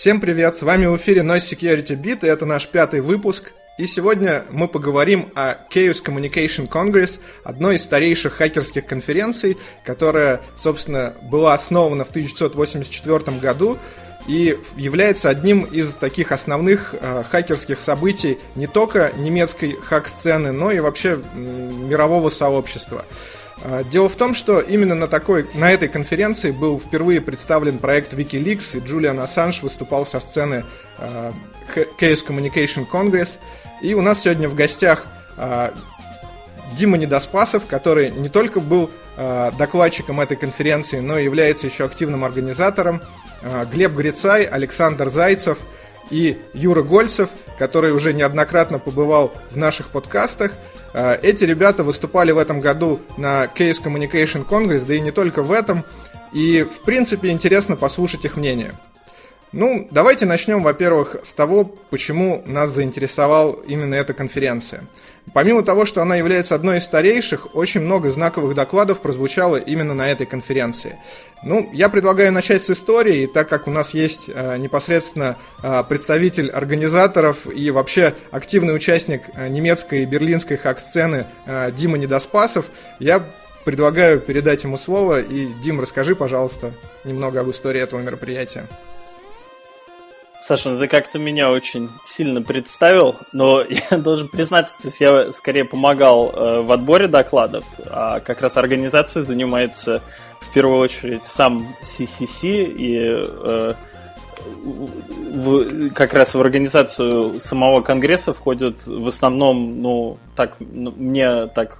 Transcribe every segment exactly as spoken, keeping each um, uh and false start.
Всем привет, с вами в эфире Noise Security Beat, и это наш пятый выпуск. И сегодня мы поговорим о Chaos Communication Congress, одной из старейших хакерских конференций, которая, собственно, была основана в тысяча девятьсот восемьдесят четвёртом году и является одним из таких основных э, хакерских событий не только немецкой хак-сцены, но и вообще м- мирового сообщества. Дело в том, что именно на, такой, на этой конференции был впервые представлен проект WikiLeaks, и Джулиан Ассанж выступал со сцены э, Chaos Communication Congress. И у нас сегодня в гостях э, Дима Недоспасов, который не только был э, докладчиком этой конференции, но и является еще активным организатором, э, Глеб Грицай, Александр Зайцев и Юра Гольцев, который уже неоднократно побывал в наших подкастах. Эти ребята выступали в этом году на Chaos Communication Congress, да и не только в этом, и, в принципе, интересно послушать их мнение. Ну, давайте начнем, во-первых, с того, почему нас заинтересовала именно эта конференция. Помимо того, что она является одной из старейших, очень много знаковых докладов прозвучало именно на этой конференции. Ну, я предлагаю начать с истории, так как у нас есть э, непосредственно э, представитель организаторов и вообще активный участник э, немецкой и берлинской хак-сцены э, Дима Недоспасов. Я предлагаю передать ему слово, и, Дим, расскажи, пожалуйста, немного об истории этого мероприятия. Саша, ну ты как-то меня очень сильно представил, но я должен признаться, то есть я скорее помогал э, в отборе докладов, а как раз организацией занимается в первую очередь сам си си си, и э, в, как раз в организацию самого конгресса входят в основном, ну, так, мне так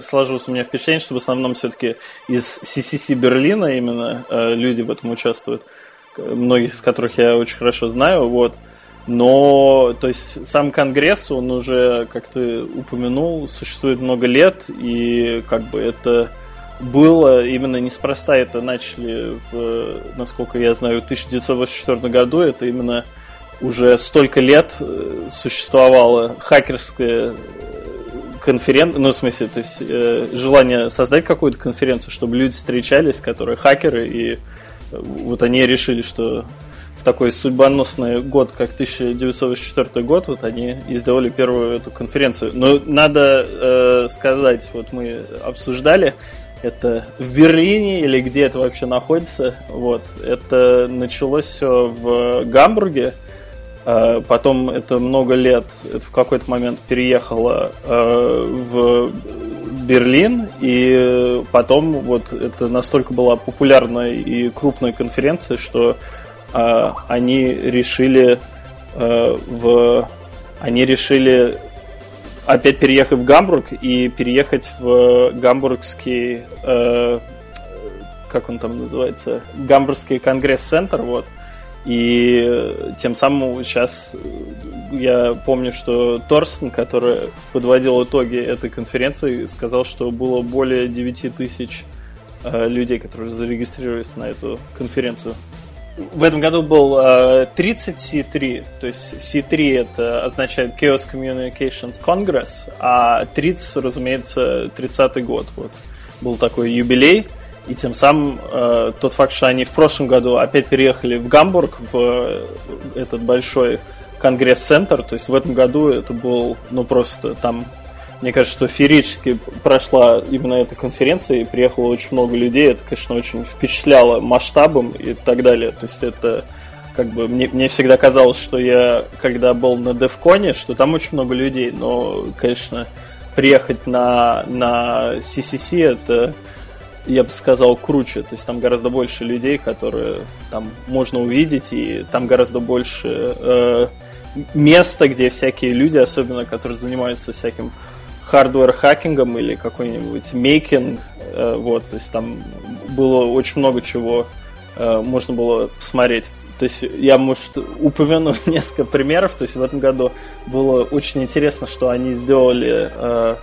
сложилось у меня впечатление, что в основном все-таки из си си си Берлина именно э, люди в этом участвуют. Многих из которых я очень хорошо знаю, вот. Но, то есть, сам конгресс, он уже, как ты упомянул, существует много лет, и как бы это было именно неспроста. Это начали, в, насколько я знаю, в тысяча девятьсот восемьдесят четвёртом году. Это именно уже столько лет существовала хакерская конференция, ну, в смысле, то есть, желание создать какую-то конференцию, чтобы люди встречались, которые хакеры, и вот они решили, что в такой судьбоносный год, как тысяча девятьсот восемьдесят четвёртый год, вот они и сделали первую эту конференцию. Но надо э, сказать, вот мы обсуждали, это в Берлине или где это вообще находится. Вот. Это началось все в Гамбурге, э, потом это много лет, это в какой-то момент переехало э, в Берлин, и потом вот это настолько была популярная и крупная конференция, что э, они решили э, в они решили опять переехать в Гамбург и переехать в гамбургский э, как он там называется, гамбургский конгресс-центр, вот. И тем самым сейчас я помню, что Торстен, который подводил итоги этой конференции, сказал, что было более девять тысяч э, людей, которые зарегистрировались на эту конференцию. В этом году был э, тридцать си три, то есть си три это означает Chaos Communications Congress, а тридцать, разумеется, тридцатый год. Вот. Был такой юбилей. И тем самым э, тот факт, что они в прошлом году опять переехали в Гамбург, в этот большой конгресс-центр, то есть в этом году это был, ну просто там, мне кажется, что феерически прошла именно эта конференция, и приехало очень много людей, это, конечно, очень впечатляло масштабом и так далее, то есть это как бы, мне, мне всегда казалось, что я, когда был на ДЕФ КОНе, что там очень много людей, но, конечно, приехать на, на си си си это... я бы сказал, круче. То есть там гораздо больше людей, которые там можно увидеть, и там гораздо больше э, места, где всякие люди, особенно которые занимаются всяким хардвер-хакингом или какой-нибудь мейкинг, э, вот, то есть там было очень много чего э, можно было посмотреть. То есть я, может, упомяну несколько примеров. То есть в этом году было очень интересно, что они сделали э,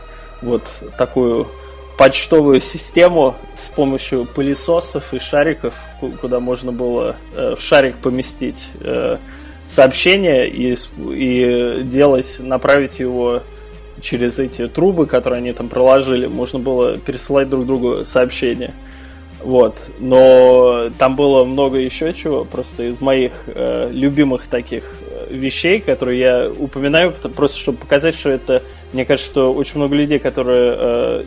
вот такую почтовую систему с помощью пылесосов и шариков, куда можно было э, в шарик поместить э, сообщение и, и делать, направить его через эти трубы, которые они там проложили, можно было пересылать друг другу сообщения. Вот. Но там было много еще чего, просто из моих э, любимых таких вещей, которые я упоминаю, просто чтобы показать, что это, мне кажется, что очень много людей, которые э,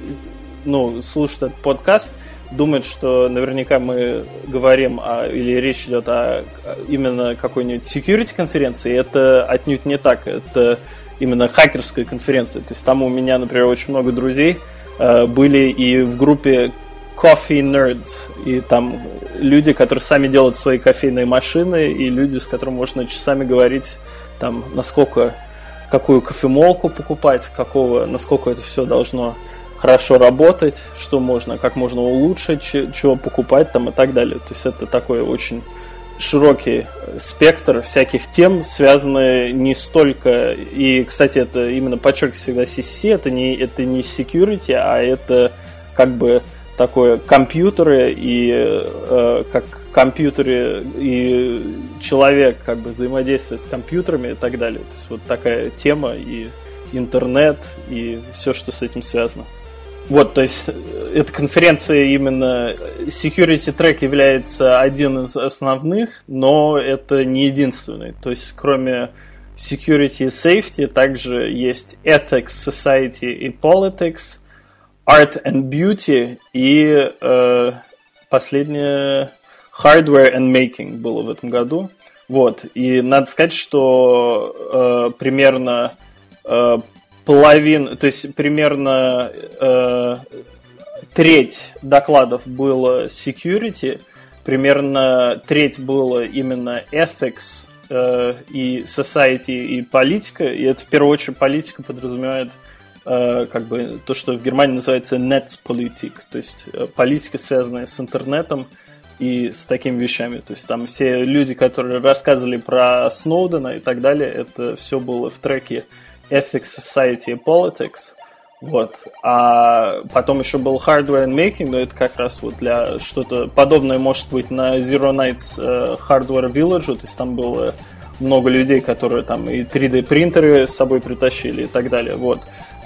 ну, слушают этот подкаст, думают, что наверняка мы говорим о, или речь идет о именно какой-нибудь security конференции, это отнюдь не так, это именно хакерская конференция. То есть там у меня, например, очень много друзей э, были и в группе Coffee Nerds, и там люди, которые сами делают свои кофейные машины, и люди, с которыми можно часами говорить, там, насколько, какую кофемолку покупать, какого, насколько это все должно хорошо работать, что можно, как можно улучшить, чего покупать там и так далее. То есть это такой очень широкий спектр всяких тем, связанные не столько, и, кстати, это именно подчеркиваю всегда си си си, это не, это не security, а это как бы такое компьютеры и э, как компьютеры и человек как бы взаимодействие с компьютерами и так далее. То есть вот такая тема и интернет и все, что с этим связано. Вот, то есть эта конференция именно security трек является один из основных, но это не единственный. То есть кроме security и safety также есть ethics, society и politics, Art and Beauty и э, последнее Hardware and Making было в этом году. Вот. И надо сказать, что э, примерно э, половина, то есть примерно э, треть докладов было Security, примерно треть было именно Ethics э, и Society и политика. И это в первую очередь политика подразумевает как бы то, что в Германии называется Netzpolitik, то есть политика, связанная с интернетом и с такими вещами. То есть там все люди, которые рассказывали про Сноудена и так далее, это все было в треке Ethics, Society и Politics. Вот. А потом еще был Hardware and Making, но это как раз вот для что-то подобное может быть на Zero Nights Hardware Village, то есть там было много людей, которые там и три дэ принтеры с собой притащили и так далее. Вот.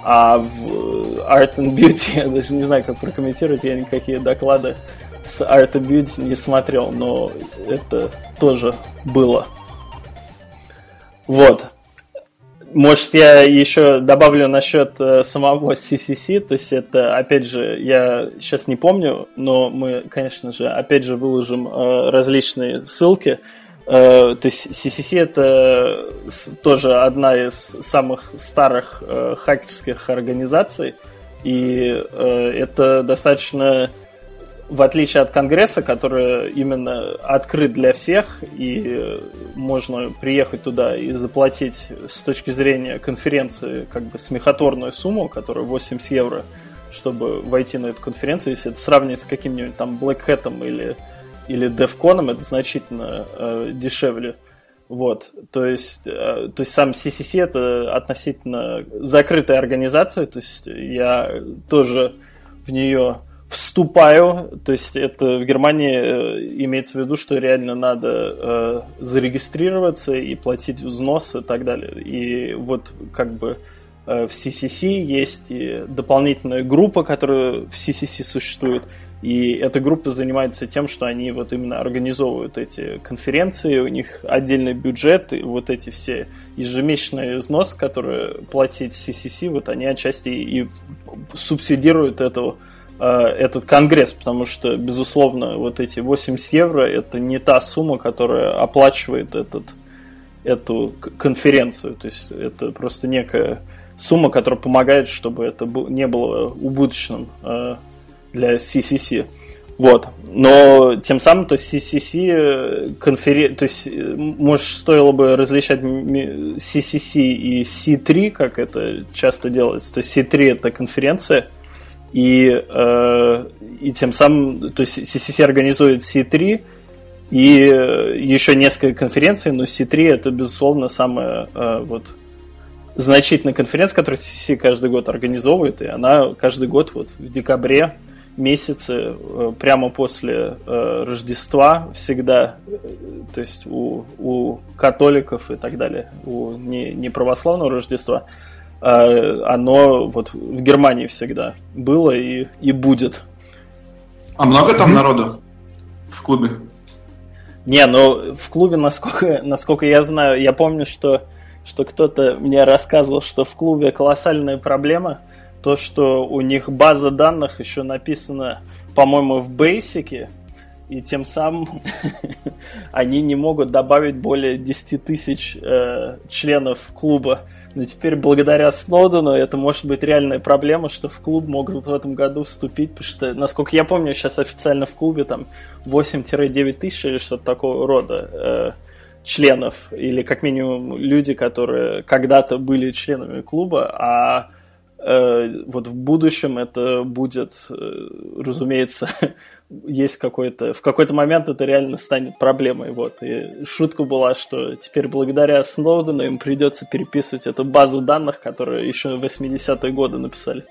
А в Art and Beauty я даже не знаю, как прокомментировать, я никакие доклады с Art and Beauty не смотрел, но это тоже было. Вот. Может, я еще добавлю насчет самого си си си, то есть это, опять же, я сейчас не помню, но мы, конечно же, опять же выложим различные ссылки. То есть си си си это тоже одна из самых старых хакерских организаций, и это достаточно, в отличие от Конгресса, который именно открыт для всех, и можно приехать туда и заплатить с точки зрения конференции как бы смехотворную сумму, которая восемьдесят евро, чтобы войти на эту конференцию. Если это сравнить с каким-нибудь там Black Hat'ом или или деф коном, это значительно э, дешевле. Вот. То есть, э, то есть сам си си си это относительно закрытая организация, то есть я тоже в нее вступаю, то есть это в Германии э, имеется в виду, что реально надо э, зарегистрироваться и платить взнос и так далее. И вот как бы э, в си си си есть и дополнительная группа, которая в си си си существует. И эта группа занимается тем, что они вот именно организовывают эти конференции, у них отдельный бюджет, и вот эти все ежемесячные взносы, которые платит си си си, вот они отчасти и субсидируют эту, этот конгресс, потому что, безусловно, вот эти восемьдесят евро – это не та сумма, которая оплачивает этот, эту конференцию, то есть это просто некая сумма, которая помогает, чтобы это не было убыточным для си си си. Вот. Но тем самым, то есть си си си конферен... то есть, может, стоило бы различать си си си и си три, как это часто делается. То есть си три это конференция, и, э, и тем самым, то есть си си си организует си три и еще несколько конференций, но си три это, безусловно, самая э, вот значительная конференция, которую си си си каждый год организовывает, и она каждый год вот в декабре месяцы прямо после э, Рождества всегда, э, то есть у, у католиков и так далее, у не, не православного Рождества, э, оно вот в Германии всегда было и, и будет. А много там mm-hmm. народу в клубе? Не, ну в клубе, насколько, насколько я знаю, я помню, что, что кто-то мне рассказывал, что в клубе колоссальная проблема, то, что у них база данных еще написана, по-моему, в Basic, и тем самым они не могут добавить более десять тысяч э, членов клуба. Но теперь благодаря Сноудену это может быть реальная проблема, что в клуб могут в этом году вступить, потому что, насколько я помню, сейчас официально в клубе там восемь-девять тысяч или что-то такого рода э, членов, или как минимум люди, которые когда-то были членами клуба, а э, вот в будущем это будет, э, разумеется, есть какой-то... В какой-то момент это реально станет проблемой. Вот. И шутка была, что теперь благодаря Сноудену им придется переписывать эту базу данных, которую еще в восьмидесятые годы написали.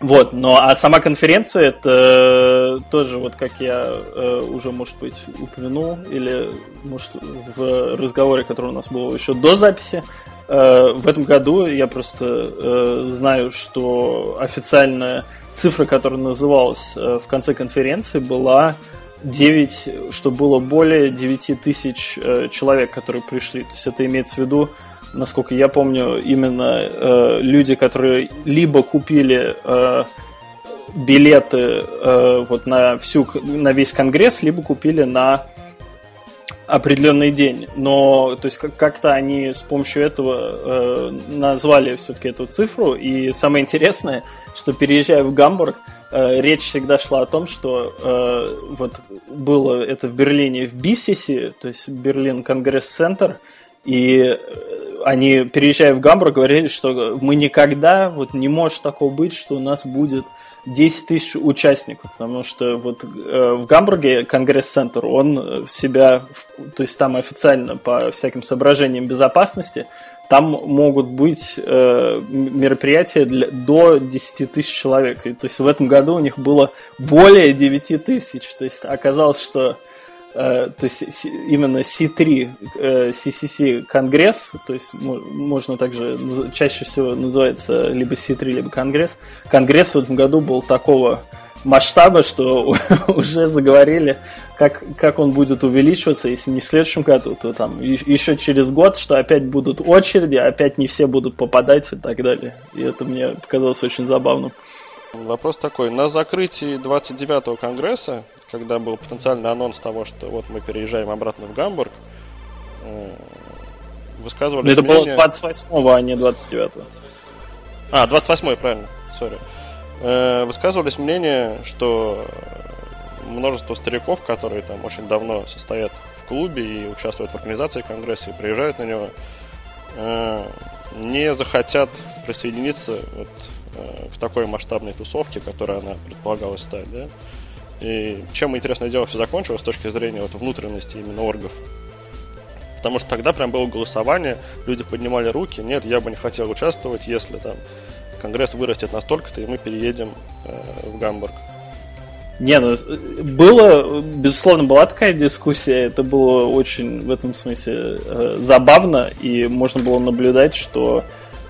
Вот. Ну, а сама конференция, это тоже, вот как я э, уже, может быть, упомянул, или, может, в разговоре, который у нас был еще до записи, э, в этом году я просто э, знаю, что официально... Цифра, которая называлась в конце конференции, была девять, что было более девять тысяч человек, которые пришли. То есть это имеется в виду, насколько я помню, именно люди, которые либо купили билеты вот на, всю, на весь конгресс, либо купили на определенный день. Но то есть как-то они с помощью этого назвали все-таки эту цифру. И самое интересное, что, переезжая в Гамбург, э, речь всегда шла о том, что э, вот было это в Берлине в Биссисе, то есть Берлин Конгресс-центр, и они, переезжая в Гамбург, говорили, что мы никогда, вот не может такого быть, что у нас будет десять тысяч участников, потому что вот э, в Гамбурге Конгресс-центр, он в себя, то есть там официально по всяким соображениям безопасности, там могут быть э, мероприятия для, до десять тысяч человек. И, то есть в этом году у них было более девять тысяч. То есть оказалось, что э, то есть именно си три, э, си си си Конгресс, то есть можно также, чаще всего называется либо си три, либо Конгресс. Конгресс в этом году был такого масштаба, что уже заговорили, как, как он будет увеличиваться, если не в следующем году, то там еще через год, что опять будут очереди, опять не все будут попадать и так далее. И это мне показалось очень забавным. Вопрос такой. На закрытии двадцать девятого конгресса, когда был потенциальный анонс того, что вот мы переезжаем обратно в Гамбург, высказывали... Это мнение... было двадцать восьмого, а не двадцать девятого. А, двадцать восьмого, правильно. Сори. Высказывались мнения, что множество стариков, которые там очень давно состоят в клубе и участвуют в организации конгресса и приезжают на него, не захотят присоединиться вот к такой масштабной тусовке, которая она предполагалась стать, да? И чем, интересное дело, все закончилось с точки зрения вот внутренности именно оргов. Потому что тогда прям было голосование, люди поднимали руки: нет, я бы не хотел участвовать, если там конгресс вырастет настолько-то, и мы переедем э, в Гамбург. Не, ну, было, безусловно, была такая дискуссия, это было очень, в этом смысле, э, забавно, и можно было наблюдать, что...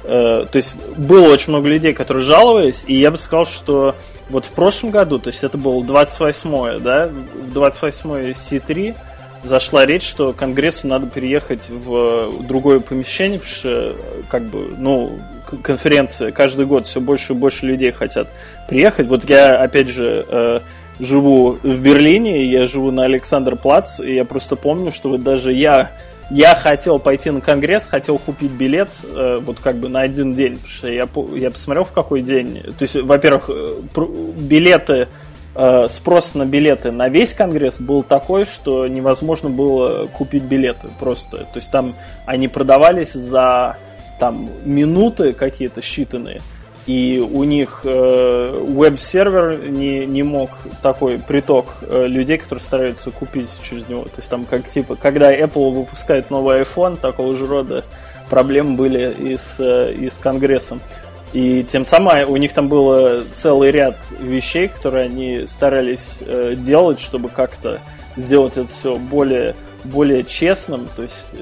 Э, то есть, было очень много людей, которые жаловались, и я бы сказал, что вот в прошлом году, то есть, это было двадцать восьмое, да, в двадцать восьмое си три зашла речь, что конгрессу надо переехать в другое помещение, потому что, как бы, ну, конференции каждый год все больше и больше людей хотят приехать. Вот я, опять же, живу в Берлине, я живу на Александерплац, и я просто помню, что вот даже я, я хотел пойти на конгресс, хотел купить билет вот как бы на один день, потому что я, я посмотрел, в какой день. То есть, во-первых, билеты... спрос на билеты на весь конгресс был такой, что невозможно было купить билеты просто. То есть там они продавались за там минуты какие-то считанные, и у них э, веб-сервер не, не мог такой приток э, людей, которые стараются купить через него. То есть там как типа, когда Apple выпускает новый iPhone, такого же рода проблемы были и с, э, и с конгрессом. И тем самым у них там было целый ряд вещей, которые они старались э, делать, чтобы как-то сделать это все более, более честным. То есть, э,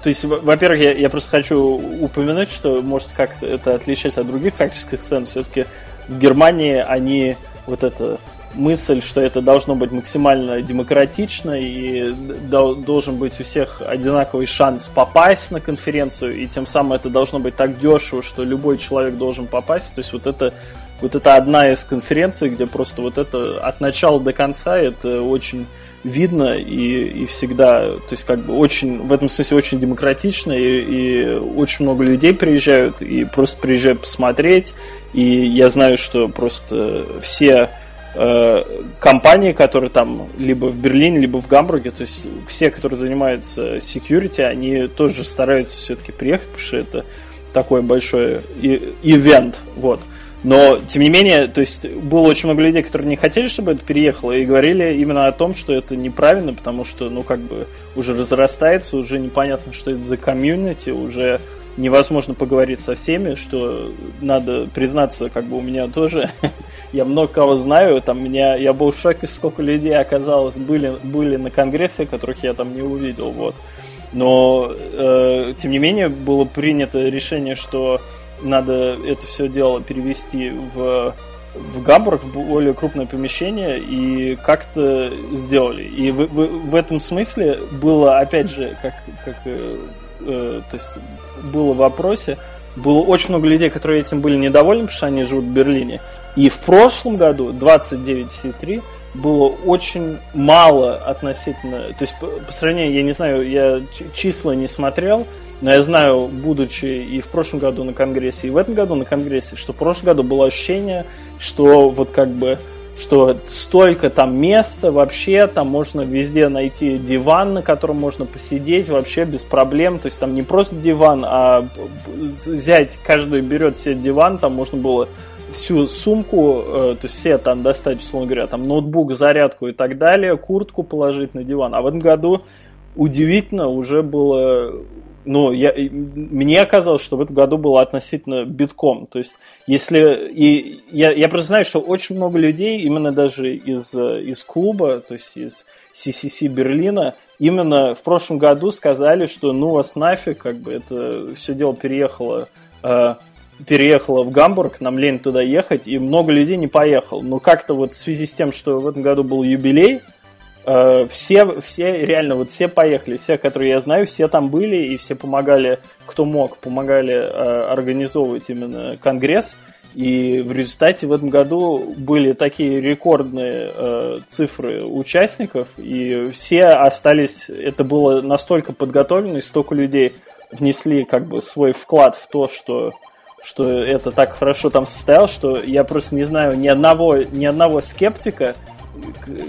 то есть во-первых, я, я просто хочу упомянуть, что может как-то это отличается от других хакерских сцен. Все-таки в Германии они вот эта мысль, что это должно быть максимально демократично и должен быть у всех одинаковый шанс попасть на конференцию, и тем самым это должно быть так дешево, что любой человек должен попасть. То есть вот это, вот это одна из конференций, где просто вот это от начала до конца это очень видно и, и всегда, то есть как бы очень, в этом смысле очень демократично, и, и очень много людей приезжают и просто приезжают посмотреть, и я знаю, что просто все э, компании, которые там либо в Берлине, либо в Гамбурге, то есть все, которые занимаются security, они тоже стараются все-таки приехать, потому что это такой большой и- ивент, вот. Но, тем не менее, то есть было очень много людей, которые не хотели, чтобы это переехало, и говорили именно о том, что это неправильно, потому что, ну, как бы уже разрастается, уже непонятно, что это за комьюнити, уже невозможно поговорить со всеми, что надо признаться, как бы у меня тоже, я много кого знаю, там меня, я был в шоке, сколько людей оказалось были, были на конгрессе, которых я там не увидел, вот. Но, э, тем не менее, было принято решение, что надо это все дело перевести в, в Гамбург, в более крупное помещение, и как-то сделали. И в, в, в этом смысле было, опять же, как, как э, э, то есть было в вопросе, было очень много людей, которые этим были недовольны, потому что они живут в Берлине. И в прошлом году двадцать девять си три было очень мало относительно, то есть по, по сравнению, я не знаю, я числа не смотрел, но я знаю, будучи и в прошлом году на Конгрессе, и в этом году на Конгрессе, что в прошлом году было ощущение, что вот как бы, что столько там места вообще, там можно везде найти диван, на котором можно посидеть вообще без проблем, то есть там не просто диван, а взять, каждый берет себе диван, там можно было всю сумку, то есть все там достать, условно говоря, там ноутбук, зарядку и так далее, куртку положить на диван, а в этом году удивительно уже было. Ну, я, мне казалось, что в этом году было относительно битком. То есть, если... И я, я просто знаю, что очень много людей, именно даже из, из клуба, то есть из си си си Берлина, именно в прошлом году сказали, что ну вас нафиг, как бы это все дело переехало, э, переехало в Гамбург, нам лень туда ехать, и много людей не поехало. Но как-то вот в связи с тем, что в этом году был юбилей, Все, все, реально, вот все поехали, все, которые я знаю, все там были, и все помогали, кто мог, помогали э, организовывать именно конгресс, и в результате в этом году были такие рекордные э, цифры участников, и все остались, это было настолько подготовлено, и столько людей внесли как бы свой вклад в то, что... что это так хорошо там состоялось, что я просто не знаю ни одного, ни одного скептика.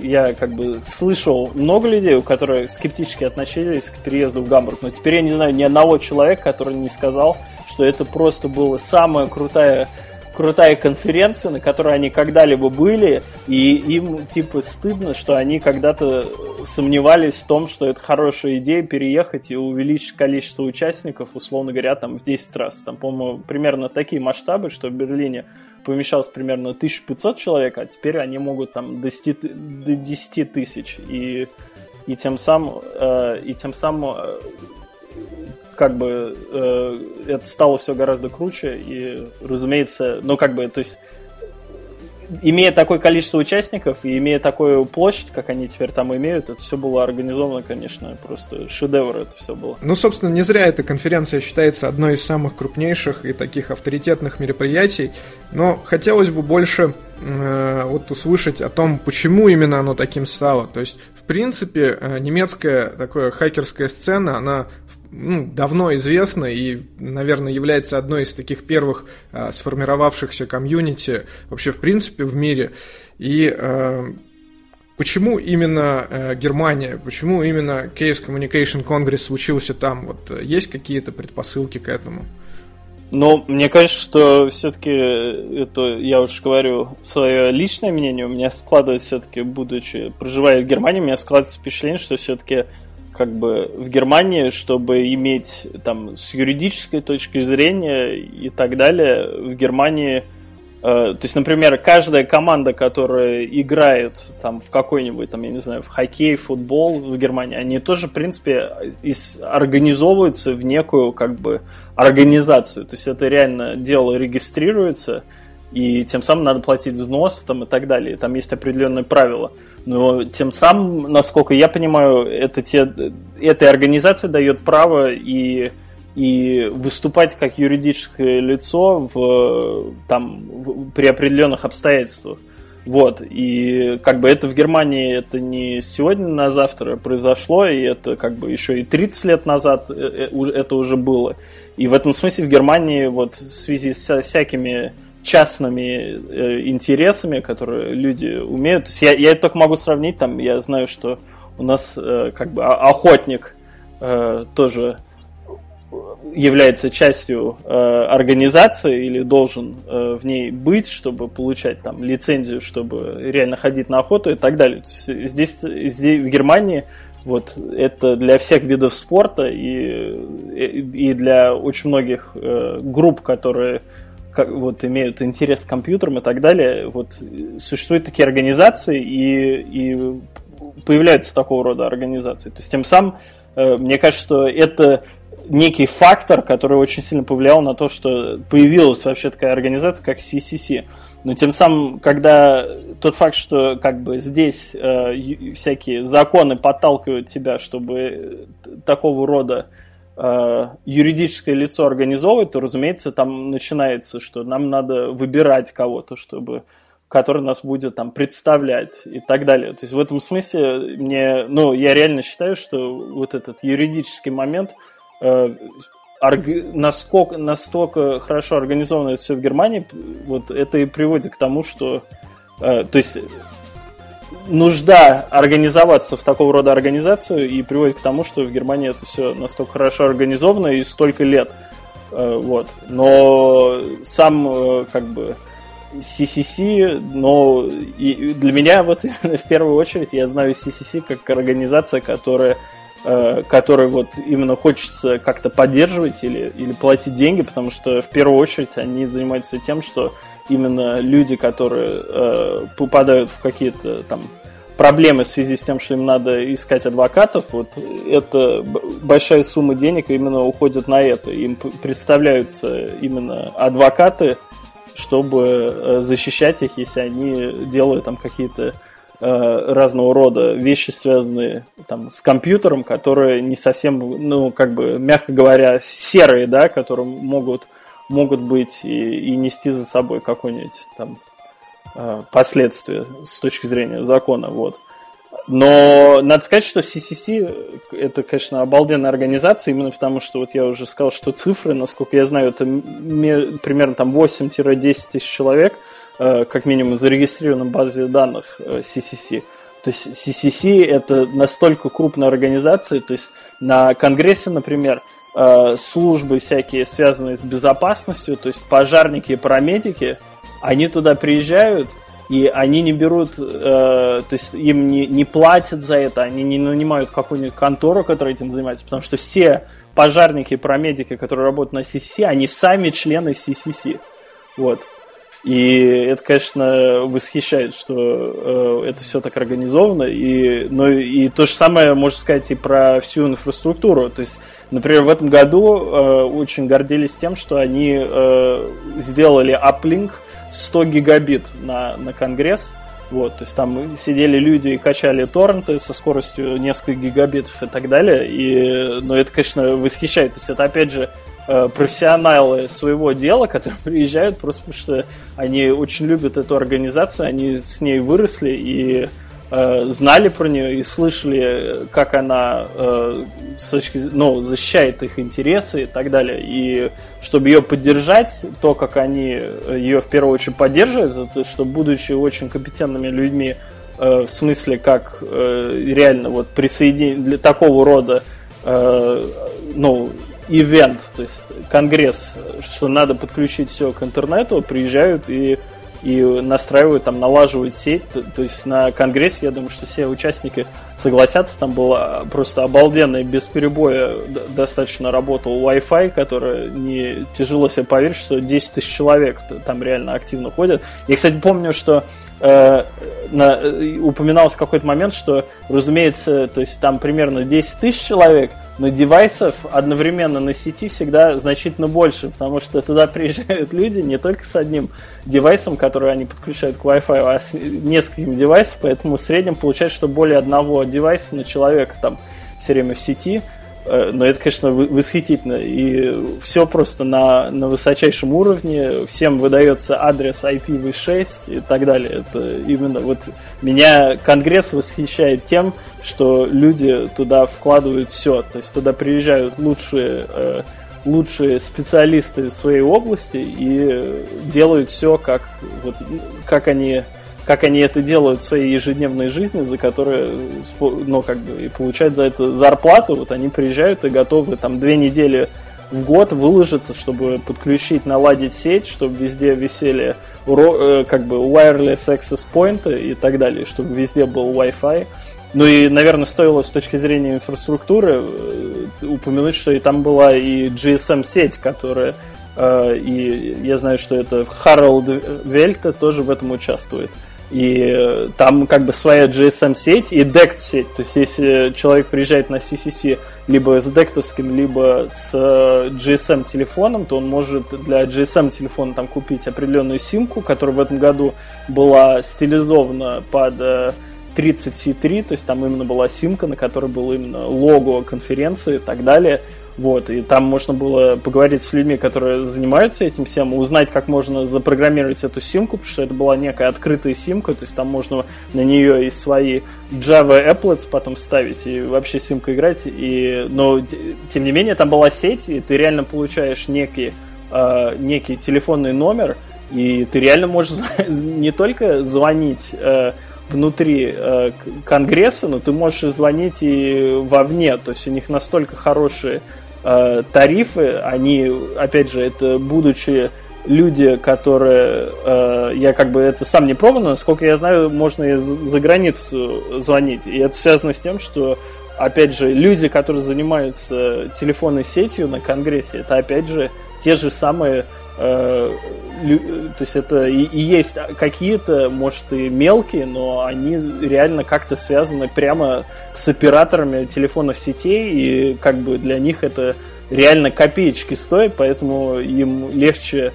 Я как бы слышал много людей, у которых скептически относились к переезду в Гамбург, но теперь я не знаю ни одного человека, который не сказал, что это просто была самая крутая, крутая конференция, на которой они когда-либо были, и им типа стыдно, что они когда-то сомневались в том, что это хорошая идея переехать и увеличить количество участников, условно говоря, там в десять раз. Там, по-моему, примерно такие масштабы, что в Берлине помещалось примерно тысяча пятьсот человек, а теперь они могут там до десять тысяч. И, и тем самым, э, и тем самым э, как бы э, это стало все гораздо круче. И, разумеется, ну как бы, то есть, имея такое количество участников и имея такую площадь, как они теперь там имеют, это все было организовано, конечно, просто шедевр это все было. Ну, собственно, не зря эта конференция считается одной из самых крупнейших и таких авторитетных мероприятий, но хотелось бы больше э, вот услышать о том, почему именно оно таким стало. То есть, в принципе, немецкая такая хакерская сцена, она ну, давно известна и, наверное, является одной из таких первых э, сформировавшихся комьюнити вообще, в принципе, в мире. И э, почему именно э, Германия, почему именно Chaos Communication Congress случился там? Вот есть какие-то предпосылки к этому? Ну, мне кажется, что все-таки, это я уж говорю свое личное мнение, у меня складывается все-таки, будучи, проживая в Германии, у меня складывается впечатление, что все-таки как бы в Германии, чтобы иметь там с юридической точки зрения и так далее, в Германии, э, то есть, например, каждая команда, которая играет там в какой-нибудь, там, я не знаю, в хоккей, футбол в Германии, они тоже, в принципе, из, организовываются в некую как бы организацию, то есть это реально дело регистрируется. и тем самым надо платить взнос там, и так далее. Там есть определенные правила. Но тем самым, насколько я понимаю, это те, этой организации дает право и, и выступать как юридическое лицо в, там, в, при определенных обстоятельствах. Вот, и как бы это в Германии это не сегодня на завтра произошло, и это как бы еще и тридцать лет назад это уже было. И в этом смысле в Германии вот в связи со всякими частными интересами, которые люди умеют, то есть я, я это только могу сравнить, там, я знаю, что у нас как бы охотник тоже является частью э, организации или должен э, в ней быть, чтобы получать там лицензию, чтобы реально ходить на охоту и так далее. Здесь, здесь в Германии вот это для всех видов спорта и, и, и для очень многих э, групп, которые как, вот, имеют интерес к компьютерам и так далее, вот, существуют такие организации и, и появляются такого рода организации. То есть тем самым, э, мне кажется, что это некий фактор, который очень сильно повлиял на то, что появилась вообще такая организация, как си си си. Но тем самым, когда тот факт, что как бы здесь э, всякие законы подталкивают тебя, чтобы такого рода э, юридическое лицо организовывать, то, разумеется, там начинается, что нам надо выбирать кого-то, чтобы который нас будет там представлять и так далее. То есть в этом смысле мне, ну, я реально считаю, что вот этот юридический момент насколько настолько хорошо организовано все в Германии, вот это и приводит к тому, что э, то есть нужда организоваться в такого рода организацию и приводит к тому, что в Германии это все настолько хорошо организовано и столько лет. Э, вот. Но сам э, как бы си си си, но и для меня вот в первую очередь я знаю си си си как организация, которая который вот именно хочется как-то поддерживать или, или платить деньги, потому что в первую очередь они занимаются тем, что именно люди, которые э, попадают в какие-то там проблемы в связи с тем, что им надо искать адвокатов, вот это большая сумма денег именно уходит на это. Им представляются именно адвокаты, чтобы защищать их, если они делают там какие-то разного рода вещи, связанные там, с компьютером, которые не совсем, ну, как бы, мягко говоря, серые, да, которые могут, могут быть и, и нести за собой какое-нибудь там последствие с точки зрения закона, вот. Но надо сказать, что си си си это, конечно, обалденная организация, именно потому что, вот я уже сказал, что цифры, насколько я знаю, это примерно там восемь-десять тысяч человек, как минимум, зарегистрировано в базе данных си си си. То есть си си си – это настолько крупная организация, то есть на Конгрессе, например, службы всякие, связанные с безопасностью, то есть пожарники и парамедики, они туда приезжают, и они не берут, то есть им не, не платят за это, они не нанимают какую-нибудь контору, которая этим занимается, потому что все пожарники и парамедики, которые работают на си си си, они сами члены си си си. Вот. И это, конечно, восхищает, что э, это все так организовано. И, но и то же самое можно сказать и про всю инфраструктуру. То есть, например, в этом году э, очень гордились тем, что они э, сделали аплинк сто гигабит на, на Конгресс. Вот, то есть там сидели люди и качали торренты со скоростью нескольких гигабитов и так далее. И, но это, конечно, восхищает. То есть это, опять же, профессионалы своего дела, которые приезжают просто потому, что они очень любят эту организацию, они с ней выросли и э, знали про нее и слышали, как она э, с точки, ну, защищает их интересы и так далее. И чтобы ее поддержать, то, как они ее в первую очередь поддерживают, это что, будучи очень компетентными людьми, э, в смысле, как э, реально вот присоединить для такого рода э, ну, ивент, то есть конгресс, что надо подключить все к интернету, приезжают и, и настраивают, там, налаживают сеть. То, то есть на конгрессе, я думаю, что все участники согласятся, там было просто обалденно, без перебоя достаточно работал Wi-Fi, который не тяжело себе поверить, что десять тысяч человек там реально активно ходят. Я, кстати, помню, что э, на, упоминалось в какой-то момент, что, разумеется, то есть там примерно десять тысяч человек, но девайсов одновременно на сети всегда значительно больше, потому что туда приезжают люди не только с одним девайсом, который они подключают к Wi-Fi, а с несколькими девайсов, поэтому в среднем получается, что более одного девайса на человека там все время в сети. Но это, конечно, восхитительно. И все просто на, на высочайшем уровне. Всем выдается адрес ай пи ви шесть и так далее. Это именно вот меня Конгресс восхищает тем, что люди туда вкладывают все. То есть туда приезжают лучшие, лучшие специалисты своей области и делают все, как, вот, как они... как они это делают в своей ежедневной жизни, за которые, ну, как бы, и получают за это зарплату. Вот они приезжают и готовы там две недели в год выложиться, чтобы подключить, наладить сеть, чтобы везде висели как бы wireless access point и так далее, чтобы везде был Wi-Fi. Ну и, наверное, стоило с точки зрения инфраструктуры упомянуть, что и там была и джи эс эм-сеть, которая... И я знаю, что это Харald Welte тоже в этом участвует. И там как бы своя джи эс эм-сеть и дект-сеть. То есть если человек приезжает на си си си либо с дектовским, либо с джи эс эм-телефоном, то он может для джи эс эм-телефона там купить определенную симку, которая в этом году была стилизована под тридцать си три. То есть там именно была симка, на которой было именно лого конференции и так далее. Вот, и там можно было поговорить с людьми, которые занимаются этим всем, узнать, как можно запрограммировать эту симку, потому что это была некая открытая симка, то есть там можно на нее и свои Java applets потом ставить, и вообще симка играть, и... но тем не менее там была сеть, и ты реально получаешь некий, э, некий телефонный номер, и ты реально можешь не только звонить... Э, внутри э, Конгресса, но ты можешь звонить и вовне. То есть у них настолько хорошие э, тарифы. Они, опять же, это будучи люди, которые... Э, я как бы это сам не пробовал, но, насколько я знаю, можно и за границу звонить. И это связано с тем, что, опять же, люди, которые занимаются телефонной сетью на Конгрессе, это, опять же, те же самые... То есть это и, и есть какие-то, может, и мелкие, но они реально как-то связаны прямо с операторами телефонов сетей, и как бы для них это реально копеечки стоит, поэтому им легче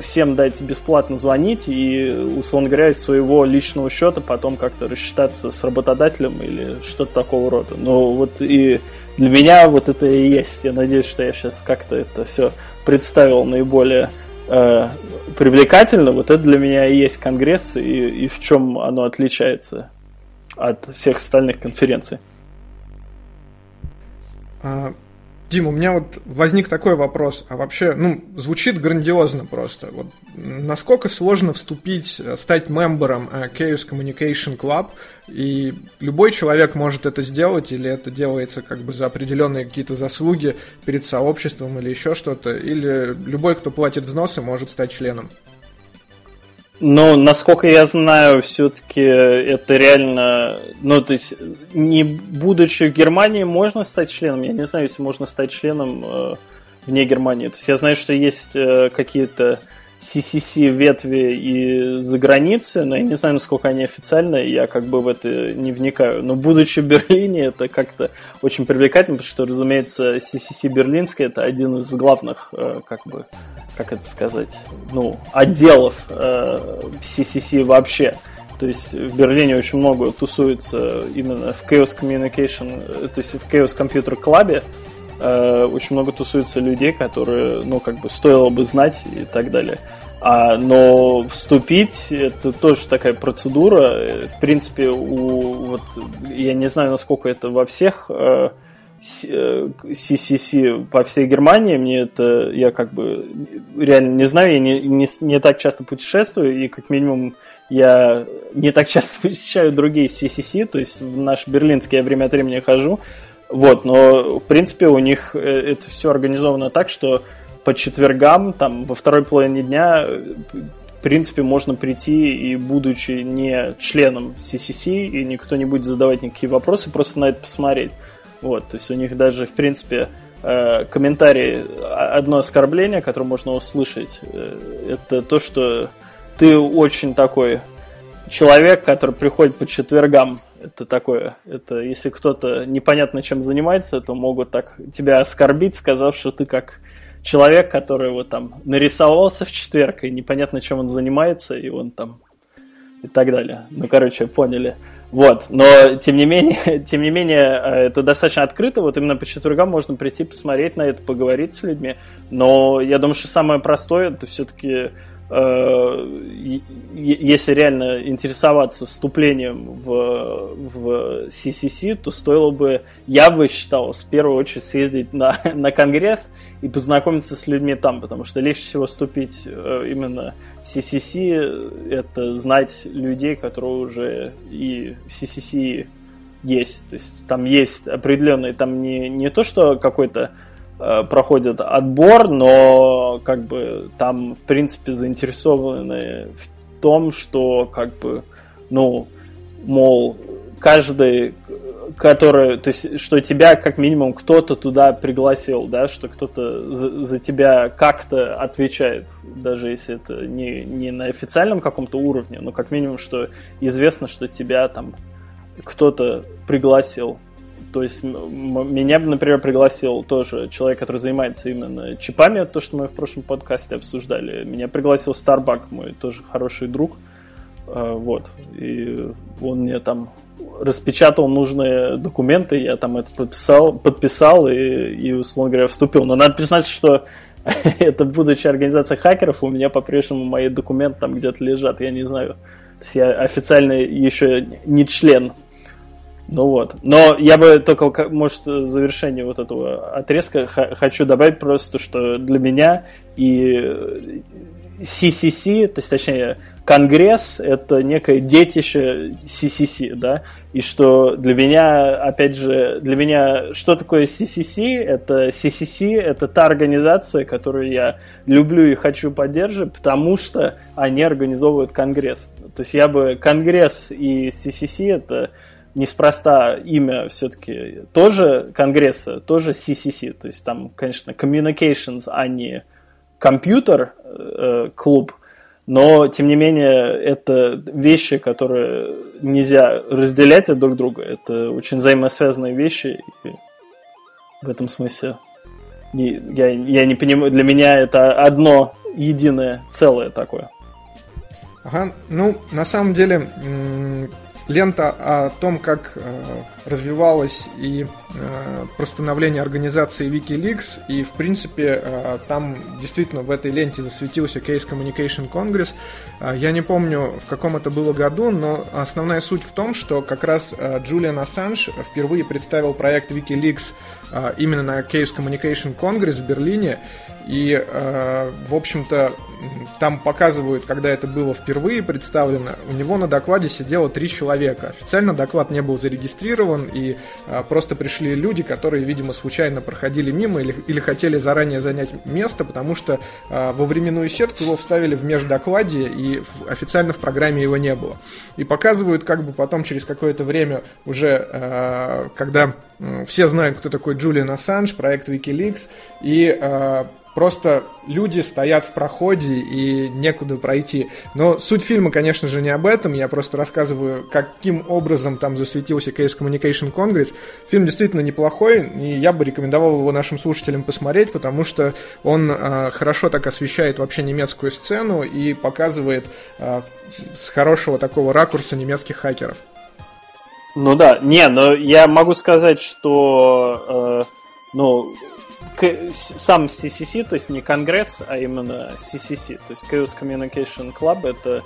всем дать бесплатно звонить и, условно говоря, из своего личного счета потом как-то рассчитаться с работодателем или что-то такого рода. Но вот и для меня вот это и есть. Я надеюсь, что я сейчас как-то это все представил наиболее э, привлекательно. Вот это для меня и есть Конгресс, и, и в чем оно отличается от всех остальных конференций. А... Дим, у меня вот возник такой вопрос, а вообще, ну, звучит грандиозно просто. Вот насколько сложно вступить, стать мембером Chaos Communication Club, и любой человек может это сделать, или это делается как бы за определенные какие-то заслуги перед сообществом или еще что-то, или любой, кто платит взносы, может стать членом? Ну, насколько я знаю, все-таки это реально... Ну, то есть, не будучи в Германии, можно стать членом? Я не знаю, если можно стать членом э, вне Германии. То есть, я знаю, что есть э, какие-то си си си-ветви и за границей, но я не знаю, насколько они официальные, я как бы в это не вникаю. Но будучи в Берлине, это как-то очень привлекательно, потому что, разумеется, си си си берлинская – это один из главных, э, как бы... как это сказать, ну, отделов э, си си си вообще. То есть в Берлине очень много тусуется именно в Chaos Communication, то есть в Chaos Computer Club э, очень много тусуется людей, которые, ну, как бы стоило бы знать и так далее. А, но вступить, это тоже такая процедура. В принципе, у, вот, я не знаю, насколько это во всех... Э, си си си по всей Германии, мне это, я как бы реально не знаю, я не, не, не так часто путешествую, и как минимум я не так часто посещаю другие си си си, то есть в наш берлинский я время от времени хожу, вот, но в принципе у них это все организовано так, что по четвергам, там, во второй половине дня в принципе можно прийти и будучи не членом си си си, и никто не будет задавать никакие вопросы, просто на это посмотреть. Вот, то есть у них даже, в принципе, комментарии, одно оскорбление, которое можно услышать, это то, что ты очень такой человек, который приходит по четвергам Это такое, это если кто-то непонятно чем занимается, то могут так тебя оскорбить, сказав, что ты как человек, который вот там нарисовался в четверг, и непонятно чем он занимается, и он там и так далее. Ну, короче, поняли. Вот, но тем не менее, тем не менее, это достаточно открыто, вот именно по четвергам можно прийти, посмотреть на это, поговорить с людьми, но я думаю, что самое простое, это все-таки, э, если реально интересоваться вступлением в, в си си си, то стоило бы, я бы считал, в первую очередь съездить на, на конгресс и познакомиться с людьми там, потому что легче всего вступить именно в си си си, это знать людей, которые уже и в си си си есть. То есть там есть определенные, там не, не то, что какой-то э, проходит отбор, но как бы там, в принципе, заинтересованы в том, что как бы, ну, мол, каждый... Которые, то есть, что тебя как минимум кто-то туда пригласил, да, что кто-то за, за тебя как-то отвечает, даже если это не, не на официальном каком-то уровне, но как минимум, что известно, что тебя там кто-то пригласил. То есть меня, например, пригласил тоже человек, который занимается именно чипами, то, что мы в прошлом подкасте обсуждали. Меня пригласил Starback, мой тоже хороший друг. Вот. И он мне там распечатал нужные документы, я там это подписал, подписал и, и, условно говоря, вступил. Но надо признать, что это, будучи организацией хакеров, у меня по-прежнему мои документы там где-то лежат, я не знаю. То есть я официально еще не член. Ну вот. Но я бы только, может, в завершение вот этого отрезка х- хочу добавить просто, что для меня и си си си, то есть, точнее, Конгресс — это некое детище си си си, да, и что для меня, опять же, для меня, что такое си си си? Это си си си — это та организация, которую я люблю и хочу поддерживать, потому что они организовывают Конгресс. То есть я бы Конгресс и си си си — это неспроста имя все-таки тоже Конгресса, тоже си си си, то есть там, конечно, Communications, а не компьютер, клуб. Но, тем не менее, это вещи, которые нельзя разделять от друг друга. Это очень взаимосвязанные вещи. И в этом смысле не, я, я не понимаю, для меня это одно единое целое такое. Ага. Ну, на самом деле, лента о том, как развивалась и простановление организации WikiLeaks, и, в принципе, там действительно в этой ленте засветился Chaos Communication Congress. Я не помню, в каком это было году, но основная суть в том, что как раз Джулиан Ассанж впервые представил проект WikiLeaks именно на Chaos Communication Congress в Берлине, и, в общем-то, там показывают, когда это было впервые представлено, у него на докладе сидело три человека. Официально доклад не был зарегистрирован, и просто пришли люди, которые, видимо, случайно проходили мимо или, или хотели заранее занять место, потому что э, во временную сетку его вставили в междокладе, и в, официально в программе его не было. И показывают, как бы потом через какое-то время уже, э, когда э, все знают, кто такой Джулиан Ассанж, проект WikiLeaks, и э, просто люди стоят в проходе и некуда пройти. Но суть фильма, конечно же, не об этом. Я просто рассказываю, каким образом там засветился Chaos Communication Congress. Фильм действительно неплохой, и я бы рекомендовал его нашим слушателям посмотреть, потому что он э, хорошо так освещает вообще немецкую сцену и показывает э, с хорошего такого ракурса немецких хакеров. Ну да, не, но я могу сказать, что... Э, ну... сам си си си, то есть не Конгресс, а именно си си си, то есть Chaos Communication Club, это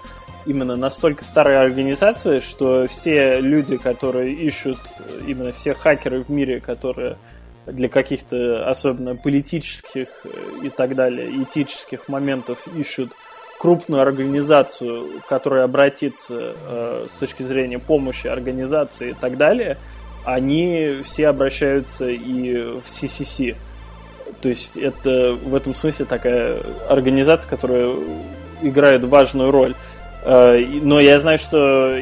именно настолько старая организация, что все люди, которые ищут, именно все хакеры в мире, которые для каких-то особенно политических и так далее, этических моментов ищут крупную организацию, которая обратится э, с точки зрения помощи организации и так далее, они все обращаются и в си си си. То есть это в этом смысле такая организация, которая играет важную роль. Но я знаю, что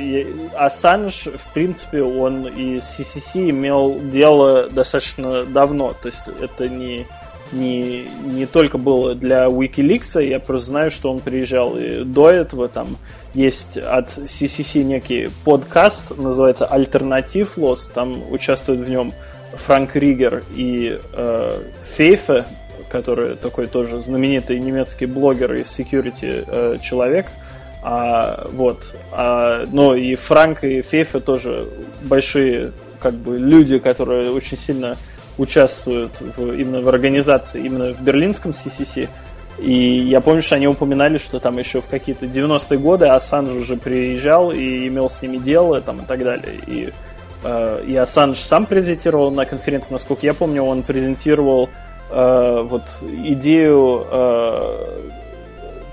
Ассанж, в принципе, он и с си си си имел дело достаточно давно. То есть это не, не, не только был для WikiLeaks, я просто знаю, что он приезжал и до этого. Там есть от си си си некий подкаст, называется Alternativlos, там участвует в нем Франк Ригер и э, Фейфе, который такой тоже знаменитый немецкий блогер и security э, человек. А, вот. А, ну и Франк и Фейфе тоже большие как бы люди, которые очень сильно участвуют в, именно в организации, именно в берлинском си си си. И я помню, что они упоминали, что там еще в какие-то девяностые годы Ассанж уже приезжал и имел с ними дело там, и так далее. И, э, и Ассанж сам презентировал на конференции, насколько я помню, он презентировал э, вот, идею э,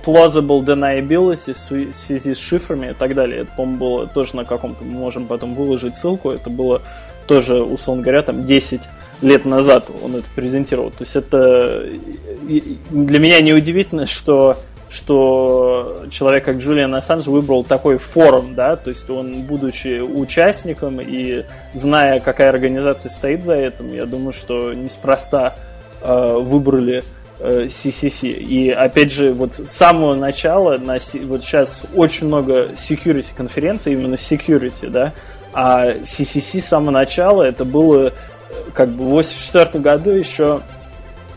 plausible deniability в связи с шифрами и так далее. Это, по-моему, было тоже на каком-то... Мы можем потом выложить ссылку. Это было тоже, условно говоря, там десять лет назад он это презентировал. То есть это для меня неудивительно, что, что человек, как Джулиан Ассанж, выбрал такой форум, да, то есть он, будучи участником и зная, какая организация стоит за этим, я думаю, что неспроста э, выбрали э, си си си. И опять же, вот с самого начала, на, вот сейчас очень много security конференций, именно security, да, а си си си с самого начала это было... Как бы в восемьдесят четвёртом году еще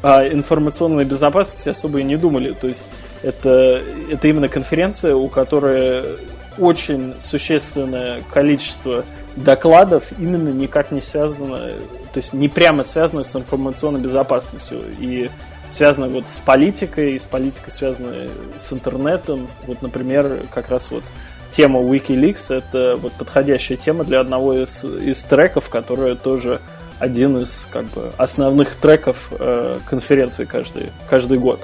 о информационной безопасности особо и не думали. То есть это, это именно конференция, у которой очень существенное количество докладов именно никак не связано, то есть не прямо связано с информационной безопасностью. И связано вот с политикой, и с политикой связано с интернетом. Вот, например, как раз вот тема WikiLeaks — это вот подходящая тема для одного из, из треков, которая тоже... один из как бы основных треков э, конференции каждый, каждый год.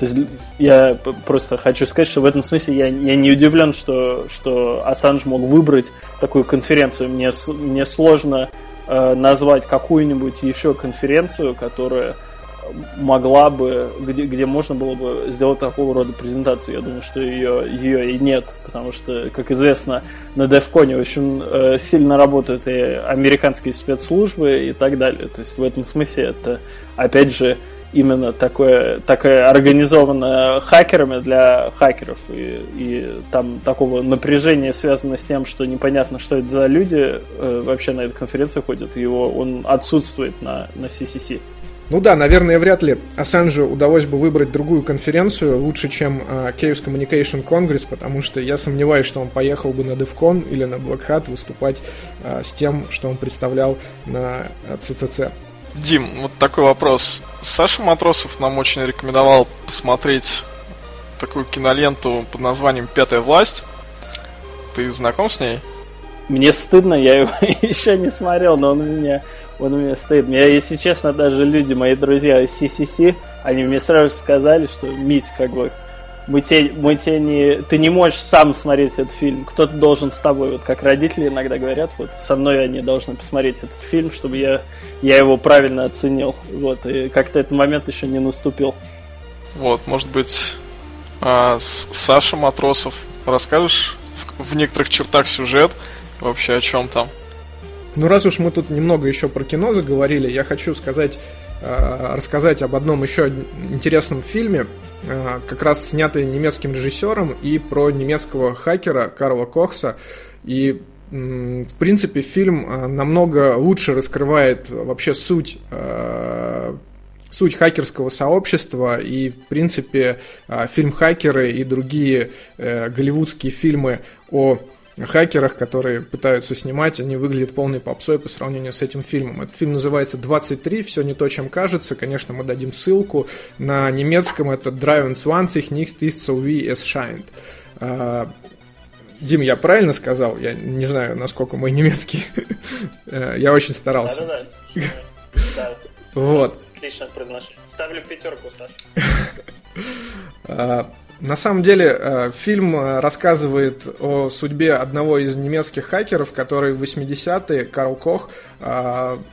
То есть я просто хочу сказать, что в этом смысле я, я не удивлен, что, что Ассанж мог выбрать такую конференцию. Мне, мне сложно э, назвать какую-нибудь еще конференцию, которая могла бы, где, где можно было бы сделать такого рода презентацию. Я думаю, что ее, ее и нет, потому что, как известно, на DevCon очень э, сильно работают и американские спецслужбы и так далее. То есть в этом смысле это, опять же, именно такое, такое организованное хакерами для хакеров. И, и там такого напряжения связано с тем, что непонятно, что это за люди э, вообще на этой конференции ходят, его, он отсутствует на, на си си си. Ну да, наверное, вряд ли Ассанжу удалось бы выбрать другую конференцию лучше, чем э, Chaos Communication Congress, потому что я сомневаюсь, что он поехал бы на DevCon или на Black Hat выступать э, с тем, что он представлял на си си си. Дим, вот такой вопрос. Саша Матросов нам очень рекомендовал посмотреть такую киноленту под названием «Пятая власть». Ты знаком с ней? Мне стыдно, я его еще не смотрел, но он у меня... Он у меня стоит. Меня, если честно, даже люди, мои друзья из си си си, они мне сразу же сказали, что Мить, как бы, мы те, мы те не, ты не можешь сам смотреть этот фильм. Кто-то должен с тобой, вот как родители иногда говорят, вот со мной они должны посмотреть этот фильм, чтобы я, я его правильно оценил. Вот, и как-то этот момент еще не наступил. Вот, может быть, Саша Матросов, расскажешь в некоторых чертах сюжет, вообще о чем там? Ну, раз уж мы тут немного еще про кино заговорили, я хочу сказать, э, рассказать об одном еще интересном фильме, э, как раз снятый немецким режиссером, и про немецкого хакера Карла Кохса. И, э, в принципе, фильм э, намного лучше раскрывает вообще суть... Э, суть хакерского сообщества, и, в принципе, э, фильм «Хакеры» и другие э, голливудские фильмы о... хакерах, которые пытаются снимать, они выглядят полной попсой по сравнению с этим фильмом. Этот фильм называется «двадцать три. Все не то, чем кажется». Конечно, мы дадим ссылку. На немецком это «dreiundzwanzig, nichts ist so wie es scheint». Дим, я правильно сказал? Я не знаю, насколько мой немецкий. Я очень старался. Да-да-да. Вот. Отлично произношение. Ставлю пятерку, Саша. На самом деле, фильм рассказывает о судьбе одного из немецких хакеров, который в восьмидесятые, Карл Кох,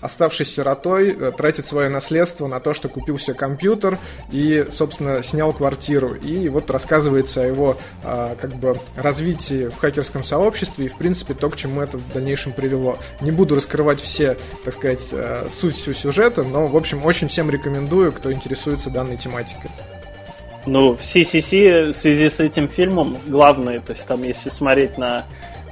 оставшись сиротой, тратит свое наследство на то, что купил себе компьютер и, собственно, снял квартиру. И вот рассказывается о его как бы развитии в хакерском сообществе и, в принципе, то, к чему это в дальнейшем привело. Не буду раскрывать все, так сказать, суть всего сюжета, но, в общем, очень всем рекомендую, кто интересуется данной тематикой. Ну, в си си си в связи с этим фильмом главное, то есть там, если смотреть на...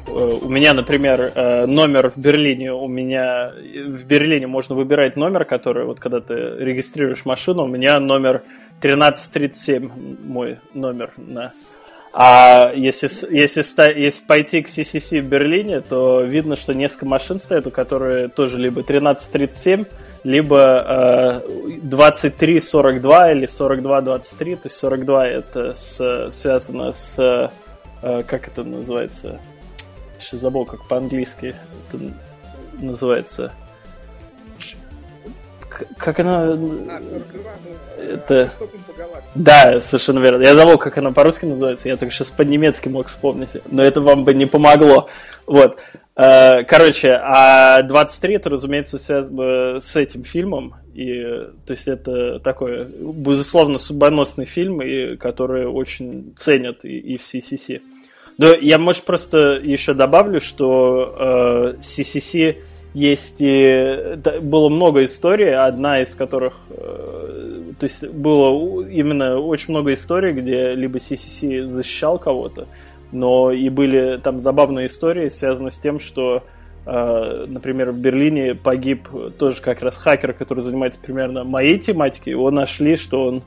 У меня, например, номер в Берлине, у меня в Берлине можно выбирать номер, который, вот когда ты регистрируешь машину, у меня номер тринадцать тридцать семь, мой номер. Да. А если, если, если пойти к си си си в Берлине, то видно, что несколько машин стоят, у которых тоже либо тринадцать тридцать семь, либо э, двадцать три сорок два или сорок два двадцать три, то есть сорок два это с, связано с, э, как это называется, сейчас забыл, как по-английски это называется, как она, это, да, совершенно верно, я забыл, как она по-русски называется, я только сейчас по-немецки мог вспомнить, но это вам бы не помогло, вот. Короче, а двадцать три это, разумеется, связано с этим фильмом, и, то есть это такой, безусловно, судьбоносный фильм, и, который очень ценят и, и в си си си. Но я, может, просто еще добавлю, что э, си си си есть и... Да, было много историй, одна из которых... Э, то есть было именно очень много историй, где либо си си си защищал кого-то, но и были там забавные истории, связанные с тем, что, э, например, в Берлине погиб тоже как раз хакер, который занимается примерно моей тематикой. Его нашли, что он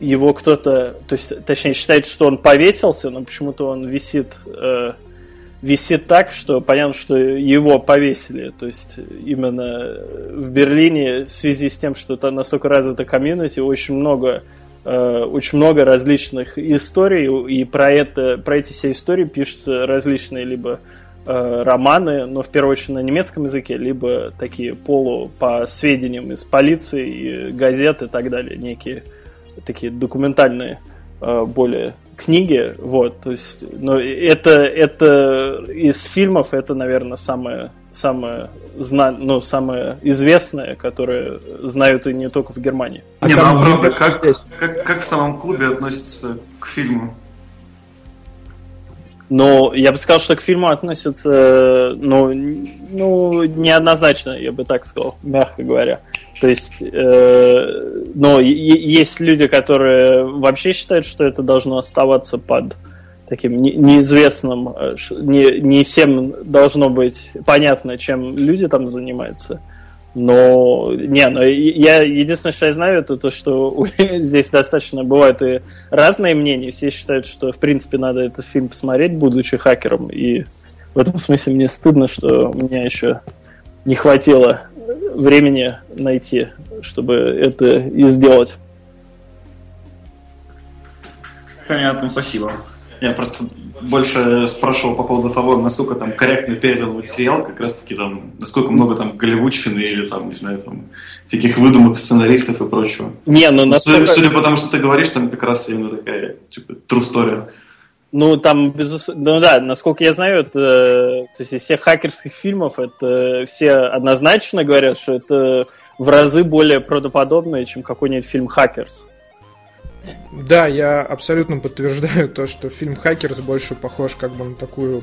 его кто-то, то есть, точнее, считается, что он повесился, но почему-то он висит, э, висит так, что понятно, что его повесили. То есть именно в Берлине в связи с тем, что там настолько развита комьюнити, очень много... Очень много различных историй, и про, это, про эти все истории пишутся различные либо э, романы, но в первую очередь на немецком языке, либо такие полу по сведениям из полиции, и газет и так далее, некие такие документальные э, более книги. Вот, то есть, но это, это из фильмов, это, наверное, самое, самое, зна... ну, самое известное, которое знают и не только в Германии. А не, ну, правда, как, как, как в самом клубе относятся к фильму? Ну, я бы сказал, что к фильму относятся, ну, ну неоднозначно, я бы так сказал, мягко говоря. То есть, э, ну, е- есть люди, которые вообще считают, что это должно оставаться под... таким неизвестным, не, не всем должно быть понятно, чем люди там занимаются. Но, не, но я, единственное, что я знаю, это то, что здесь достаточно бывают и разные мнения. Все считают, что, в принципе, надо этот фильм посмотреть, будучи хакером. И в этом смысле мне стыдно, что у меня еще не хватило времени найти, чтобы это и сделать. Понятно, спасибо. Я просто больше спрашивал по поводу того, насколько там корректно передан материал, как раз-таки там, насколько много там голливудщины или там, не знаю, там, всяких выдумок сценаристов и прочего. Не, ну, настолько... Су- судя по тому, что ты говоришь, там как раз именно такая, типа, true story. Ну, там, безусловно, ну да, насколько я знаю, это, то есть из всех хакерских фильмов, это все однозначно говорят, что это в разы более правдоподобное, чем какой-нибудь фильм «Хакерс». Да, я абсолютно подтверждаю то, что фильм «Хакерс» больше похож как бы на такую э,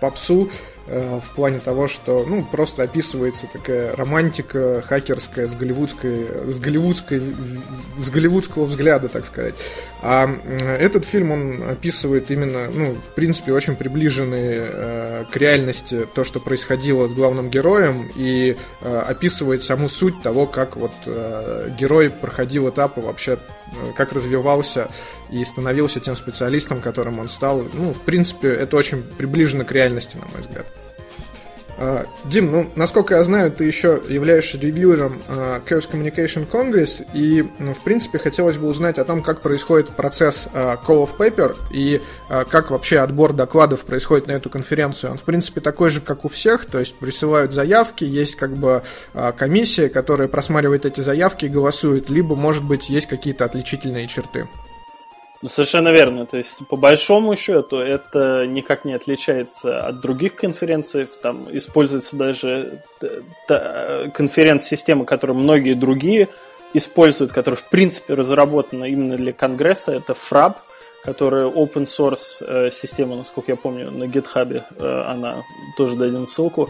попсу э, в плане того, что ну просто описывается такая романтика хакерская с голливудской, с голливудской, с голливудского взгляда, так сказать. А э, этот фильм, он описывает именно, ну, в принципе, очень приближенные э, к реальности то, что происходило с главным героем, и э, описывает саму суть того, как вот э, герой проходил этапы вообще, как развивался и становился тем специалистом, которым он стал. Ну, в принципе, это очень приближено к реальности, на мой взгляд. Дим, ну, насколько я знаю, ты еще являешься ревьюером uh, Chaos Communication Congress, и, ну, в принципе, хотелось бы узнать о том, как происходит процесс uh, Call of Paper и uh, как вообще отбор докладов происходит на эту конференцию. Он, в принципе, такой же, как у всех, то есть присылают заявки, есть как бы uh, комиссия, которая просматривает эти заявки и голосует, либо, может быть, есть какие-то отличительные черты. Совершенно верно. То есть, по большому счету, это никак не отличается от других конференций. Там используется даже конференц-система, которую многие другие используют, которая, в принципе, разработана именно для Конгресса. Это фраб, которая open-source система, насколько я помню, на GitHub. Она тоже дадим ссылку.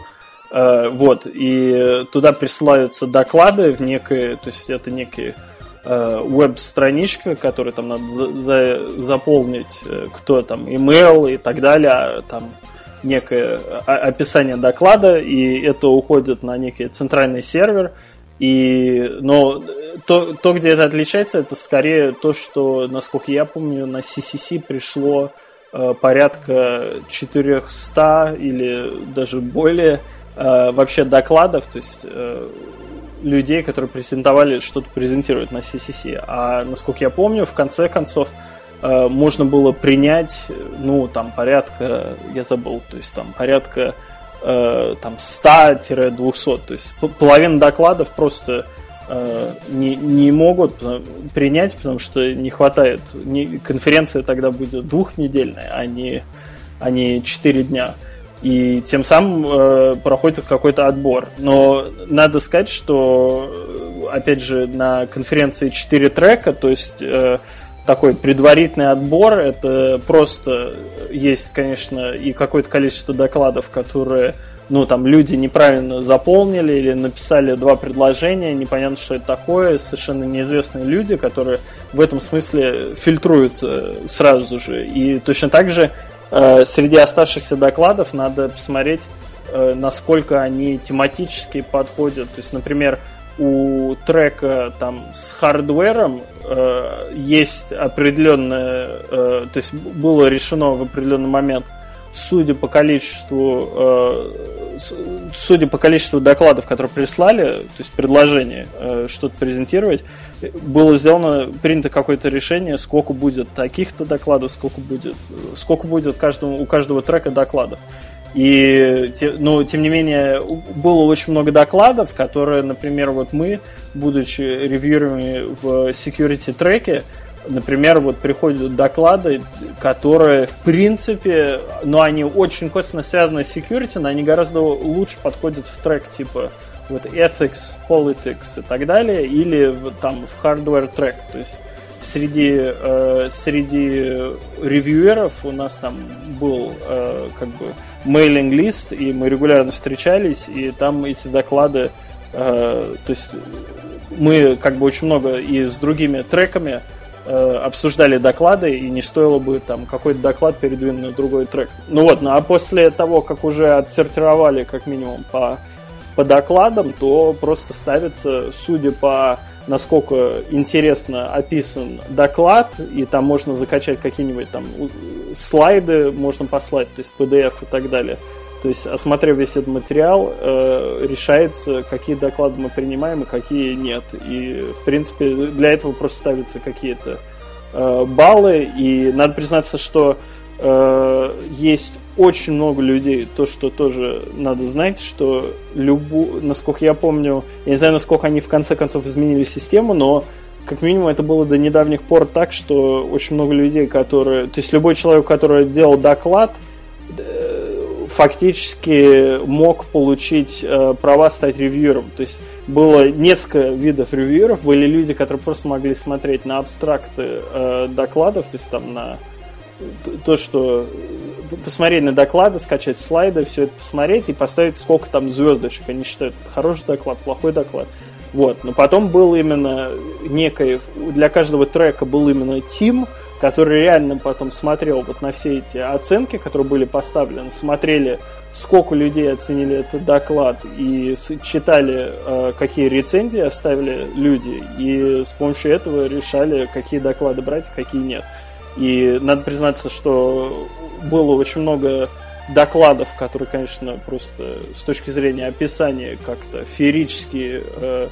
Вот. И туда присылаются доклады в некое... То есть, это некие... веб-страничка, которую там надо за- за- заполнить, кто там, имейл и так далее, там некое описание доклада, и это уходит на некий центральный сервер. И, но то, то, где это отличается, это скорее то, что, насколько я помню, на си си си пришло э, порядка четыреста или даже более э, вообще докладов, то есть э, людей, которые презентовали, что-то презентируют на си си си. А, насколько я помню, в конце концов, э, можно было принять, ну, там, порядка, я забыл, то есть, там, порядка э, там, сто-двести. То есть, половина докладов просто э, не, не могут принять, потому что не хватает. Не, конференция тогда будет двухнедельная, а не, а не четыре дня. И тем самым э, проходит какой-то отбор. Но надо сказать, что, опять же, на конференции четыре трека, то есть э, такой предварительный отбор, это просто есть, конечно, и какое-то количество докладов, которые, ну, там, люди неправильно заполнили или написали два предложения, непонятно, что это такое, совершенно неизвестные люди, которые в этом смысле фильтруются сразу же. И точно так же среди оставшихся докладов надо посмотреть, насколько они тематически подходят. То есть, например, у трека там с хардвером есть определенное... То есть было решено в определенный момент, судя по количеству, судя по количеству докладов, которые прислали, то есть предложение что-то презентировать, было сделано, принято какое-то решение, сколько будет таких-то докладов, сколько будет, сколько будет каждому, у каждого трека докладов. И, ну, тем не менее, было очень много докладов, которые, например, вот мы, будучи ревьюерами в security треке, например, вот приходят доклады, которые, в принципе, ну, они очень косвенно связаны с security, но они гораздо лучше подходят в трек типа вот ethics, politics и так далее, или в, там в hardware трек. То есть среди, э, среди ревьюеров у нас там был э, как бы mailing list, и мы регулярно встречались, и там эти доклады, э, то есть мы как бы очень много и с другими треками э, обсуждали доклады, и не стоило бы там какой-то доклад передвинуть на другой трек. Ну вот, ну а после того, как уже отсортировали как минимум по по докладам, то просто ставится, судя по насколько интересно описан доклад, и там можно закачать какие-нибудь там слайды, можно послать, то есть пи ди эф и так далее. То есть, осмотрев весь этот материал, э, решается, какие доклады мы принимаем и какие нет. И, в принципе, для этого просто ставятся какие-то э, баллы, и надо признаться, что есть очень много людей, то, что тоже надо знать, что любу, насколько я помню, я не знаю, насколько они в конце концов изменили систему, но как минимум это было до недавних пор так, что очень много людей, которые, то есть любой человек, который делал доклад, фактически мог получить права стать ревьюером. То есть было несколько видов ревьюеров, были люди, которые просто могли смотреть на абстракты докладов, то есть там на то, что посмотреть на доклады, скачать слайды, все это посмотреть и поставить, сколько там звездочек. Они считают, хороший доклад, плохой доклад. Вот. Но потом был именно некий, для каждого трека был именно тим, который реально потом смотрел вот на все эти оценки, которые были поставлены, смотрели, сколько людей оценили этот доклад, и читали, какие рецензии оставили люди, и с помощью этого решали, какие доклады брать, какие нет. И надо признаться, что было очень много докладов, которые, конечно, просто с точки зрения описания как-то феерически э,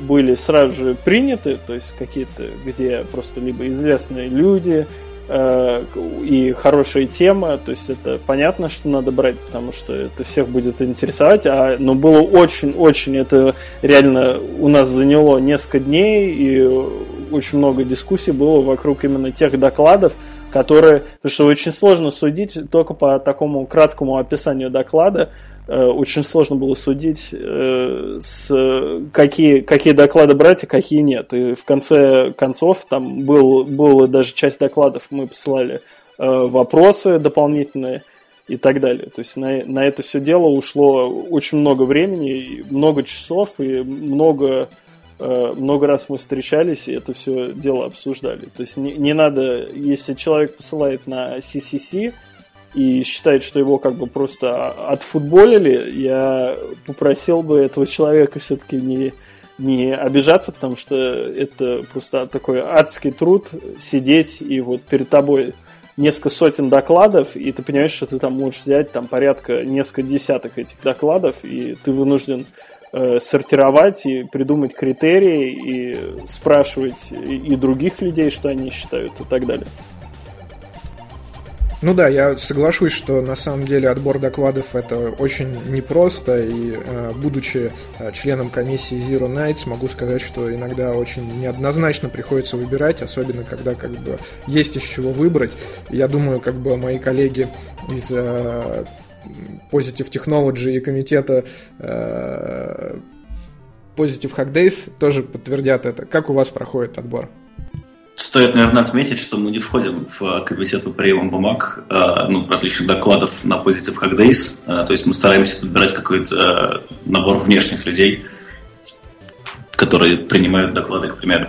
были сразу же приняты, то есть какие-то, где просто либо известные люди э, и хорошая тема, то есть это понятно, что надо брать, потому что это всех будет интересовать, а, но было очень-очень, это реально у нас заняло несколько дней, и очень много дискуссий было вокруг именно тех докладов, которые, потому что очень сложно судить только по такому краткому описанию доклада, э, очень сложно было судить, э, с, какие, какие доклады брать, а какие нет. И в конце концов, там был, была даже часть докладов, мы посылали э, вопросы дополнительные и так далее. То есть на, на это все дело ушло очень много времени, много часов и много... много раз мы встречались и это все дело обсуждали. То есть не, не надо, если человек посылает на си си си и считает, что его как бы просто отфутболили, я попросил бы этого человека все-таки не, не обижаться, потому что это просто такой адский труд сидеть и вот перед тобой несколько сотен докладов, и ты понимаешь, что ты там можешь взять там порядка несколько десяток этих докладов, и ты вынужден сортировать и придумать критерии и спрашивать и других людей, что они считают и так далее. Ну да, я соглашусь, что на самом деле отбор докладов это очень непросто, и будучи членом комиссии Zero Nights, могу сказать, что иногда очень неоднозначно приходится выбирать, особенно когда как бы есть из чего выбрать. Я думаю, как бы мои коллеги из Positive Technology и комитета э, Positive Hack Days тоже подтвердят это. Как у вас проходит отбор? Стоит, наверное, отметить, что мы не входим в комитет по приему бумаг, э, ну, различных докладов на Positive Hack Days. Э, то есть мы стараемся подбирать какой-то э, набор внешних людей, которые принимают доклады, к примеру.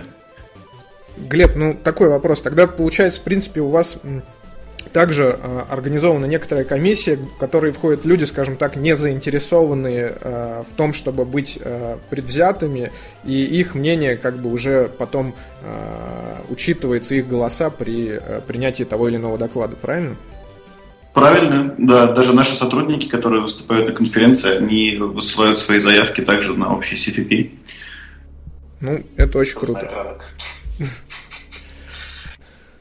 Глеб, ну такой вопрос. Тогда получается, в принципе, у вас... Также э, организована некоторая комиссия, в которой входят люди, скажем так, не заинтересованные э, в том, чтобы быть э, предвзятыми, и их мнение как бы уже потом э, учитывается, их голоса при э, принятии того или иного доклада, правильно? Правильно, да. Даже наши сотрудники, которые выступают на конференции, они высылают свои заявки также на общий си эф пи. Ну, это очень круто.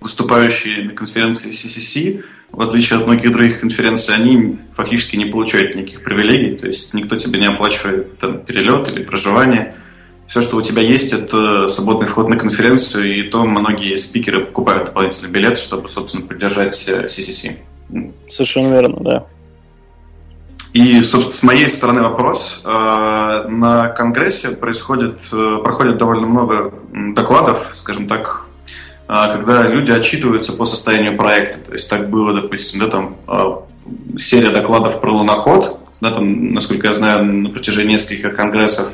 Выступающие на конференции си си си, в отличие от многих других конференций, они фактически не получают никаких привилегий, то есть никто тебе не оплачивает там, перелет или проживание. Все, что у тебя есть, это свободный вход на конференцию, и то многие спикеры покупают дополнительный билет, чтобы, собственно, поддержать си си си. Совершенно верно, да. И, собственно, с моей стороны вопрос. На конгрессе происходит, проходит довольно много докладов, скажем так, когда люди отчитываются по состоянию проекта. То есть так было, допустим, да, там, серия докладов про луноход, да, там, насколько я знаю, на протяжении нескольких конгрессов.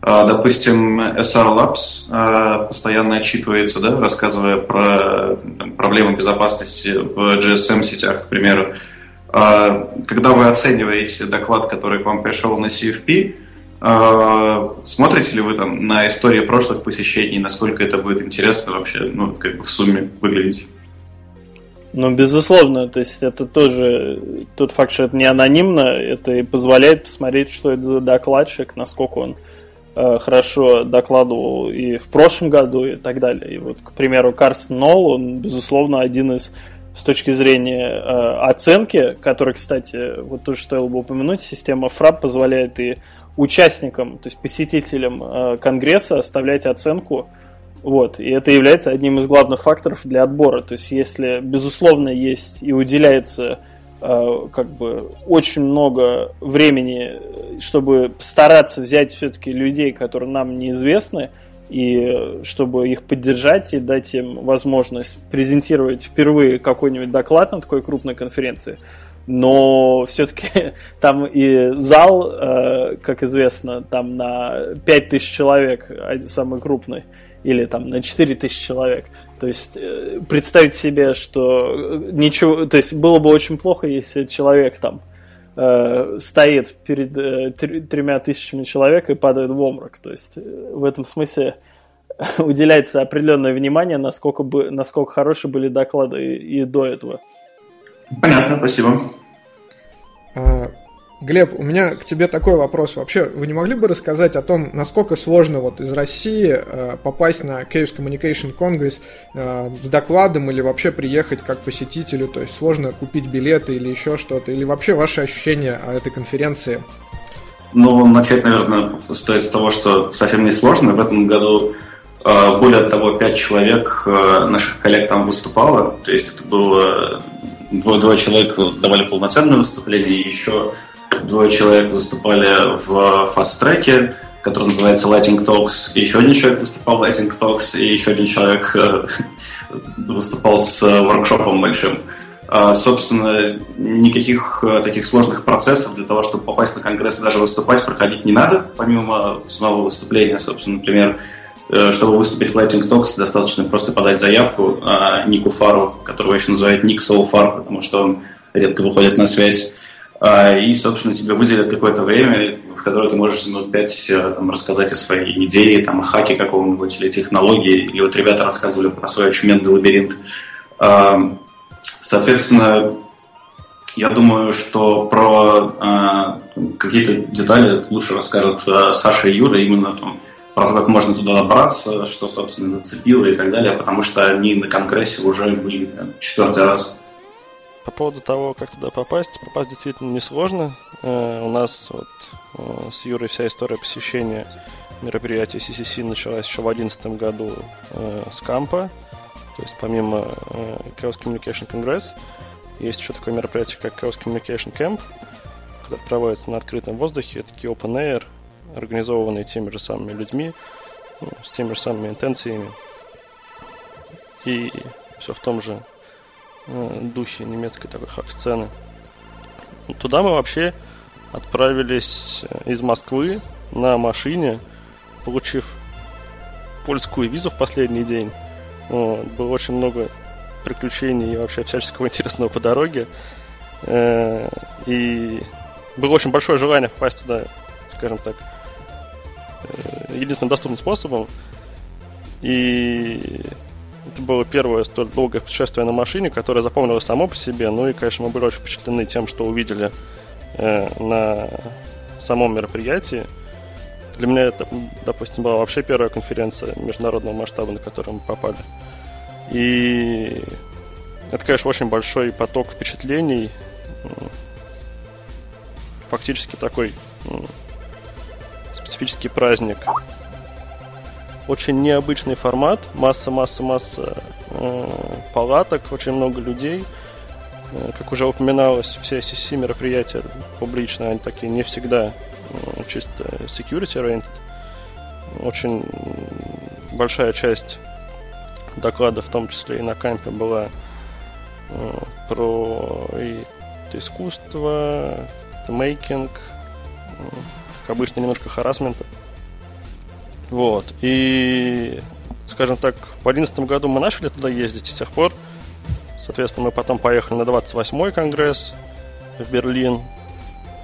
Допустим, эс ар Labs постоянно отчитывается, да, рассказывая про там, проблемы безопасности в джи эс эм-сетях, к примеру. Когда вы оцениваете доклад, который к вам пришел на си эф пи, смотрите ли вы там на истории прошлых посещений, насколько это будет интересно вообще, ну, как бы в сумме выглядеть? Ну, безусловно, то есть это тоже тот факт, что это не анонимно, это и позволяет посмотреть, что это за докладчик, насколько он э, хорошо докладывал и в прошлом году и так далее. И вот, к примеру, Карстен Нолл, он, безусловно, один из, с точки зрения э, оценки, который, кстати, вот тоже стоило бы упомянуть, система фраб позволяет и участникам, то есть посетителям э, конгресса оставлять оценку, вот, и это является одним из главных факторов для отбора. То есть если, безусловно, есть и уделяется э, как бы очень много времени, чтобы стараться взять все-таки людей, которые нам неизвестны, и чтобы их поддержать и дать им возможность презентировать впервые какой-нибудь доклад на такой крупной конференции. Но все-таки там и зал, как известно, там на пять тысяч человек, самый крупный, или там на четыре тысячи человек. То есть представить себе, что ничего... То есть было бы очень плохо, если человек там стоит перед тремя тысячами человек и падает в обморок. То есть в этом смысле уделяется определенное внимание, насколько, бы, насколько хороши были доклады и, и до этого. Понятно, спасибо. А, Глеб, у меня к тебе такой вопрос. Вообще, вы не могли бы рассказать о том, насколько сложно вот из России а, попасть на Chaos Communication Congress а, с докладом или вообще приехать как посетителю? То есть сложно купить билеты или еще что-то? Или вообще ваши ощущения о этой конференции? Ну, начать, наверное, стоит с того, что совсем не сложно. В этом году Более того, пять человек наших коллег там выступало. То есть это было... Двое человек давали полноценное выступление, и еще двое человек выступали в фаст-треке, который называется Lighting Talks. И еще один человек выступал в Lighting Talks, и еще один человек выступал с воркшопом большим. Собственно, никаких таких сложных процессов для того, чтобы попасть на конгресс и даже выступать, проходить не надо, помимо самого выступления. Собственно, например, чтобы выступить в Lighting Talks, достаточно просто подать заявку Нику Фару, которого еще называют Ник Соуфар, потому что он редко выходит на связь. И, собственно, тебе выделят какое-то время, в которое ты можешь минут пять там, рассказать о своей идее, там, о хаке какого-нибудь или технологии. Или вот ребята рассказывали про свой очументный лабиринт. Соответственно, я думаю, что про э, какие-то детали лучше расскажут э, Саша и Юра, именно там, про то, как можно туда добраться, что, собственно, зацепило и так далее, потому что они на конгрессе уже были там, четвертый раз. По поводу того, как туда попасть, попасть действительно несложно. Э, у нас вот, э, с Юрой вся история посещения мероприятия си си си началась еще в две тысячи одиннадцатом году э, с кампа. То есть помимо э, Chaos Communication Congress есть еще такое мероприятие, как Chaos Communication Camp, которое проводится на открытом воздухе. Это такие open air, организованные теми же самыми людьми, ну, с теми же самыми интенциями. И все в том же э, духе немецкой такой хак-сцены. Туда мы вообще отправились из Москвы на машине, получив польскую визу в последний день. Вот. Было очень много приключений и вообще всяческого интересного по дороге. И было очень большое желание попасть туда, скажем так, единственным доступным способом. И это было первое столь долгое путешествие на машине, которое запомнилось само по себе. Ну и, конечно, мы были очень впечатлены тем, что увидели на самом мероприятии. Для меня это, допустим, была вообще первая конференция международного масштаба, на которую мы попали. И это, конечно, очень большой поток впечатлений. Фактически такой специфический праздник. Очень необычный формат. Масса-масса-масса палаток, очень много людей. Как уже упоминалось, все си си си мероприятия публичные, они такие не всегда чисто security-oriented. Очень большая часть доклада, в том числе и на кампе, была про искусство, мейкинг, как обычно, немножко харассмента. Вот. И, скажем так, в две тысячи одиннадцатом году мы начали туда ездить, и с тех пор соответственно, мы потом поехали на двадцать восьмой конгресс в Берлин,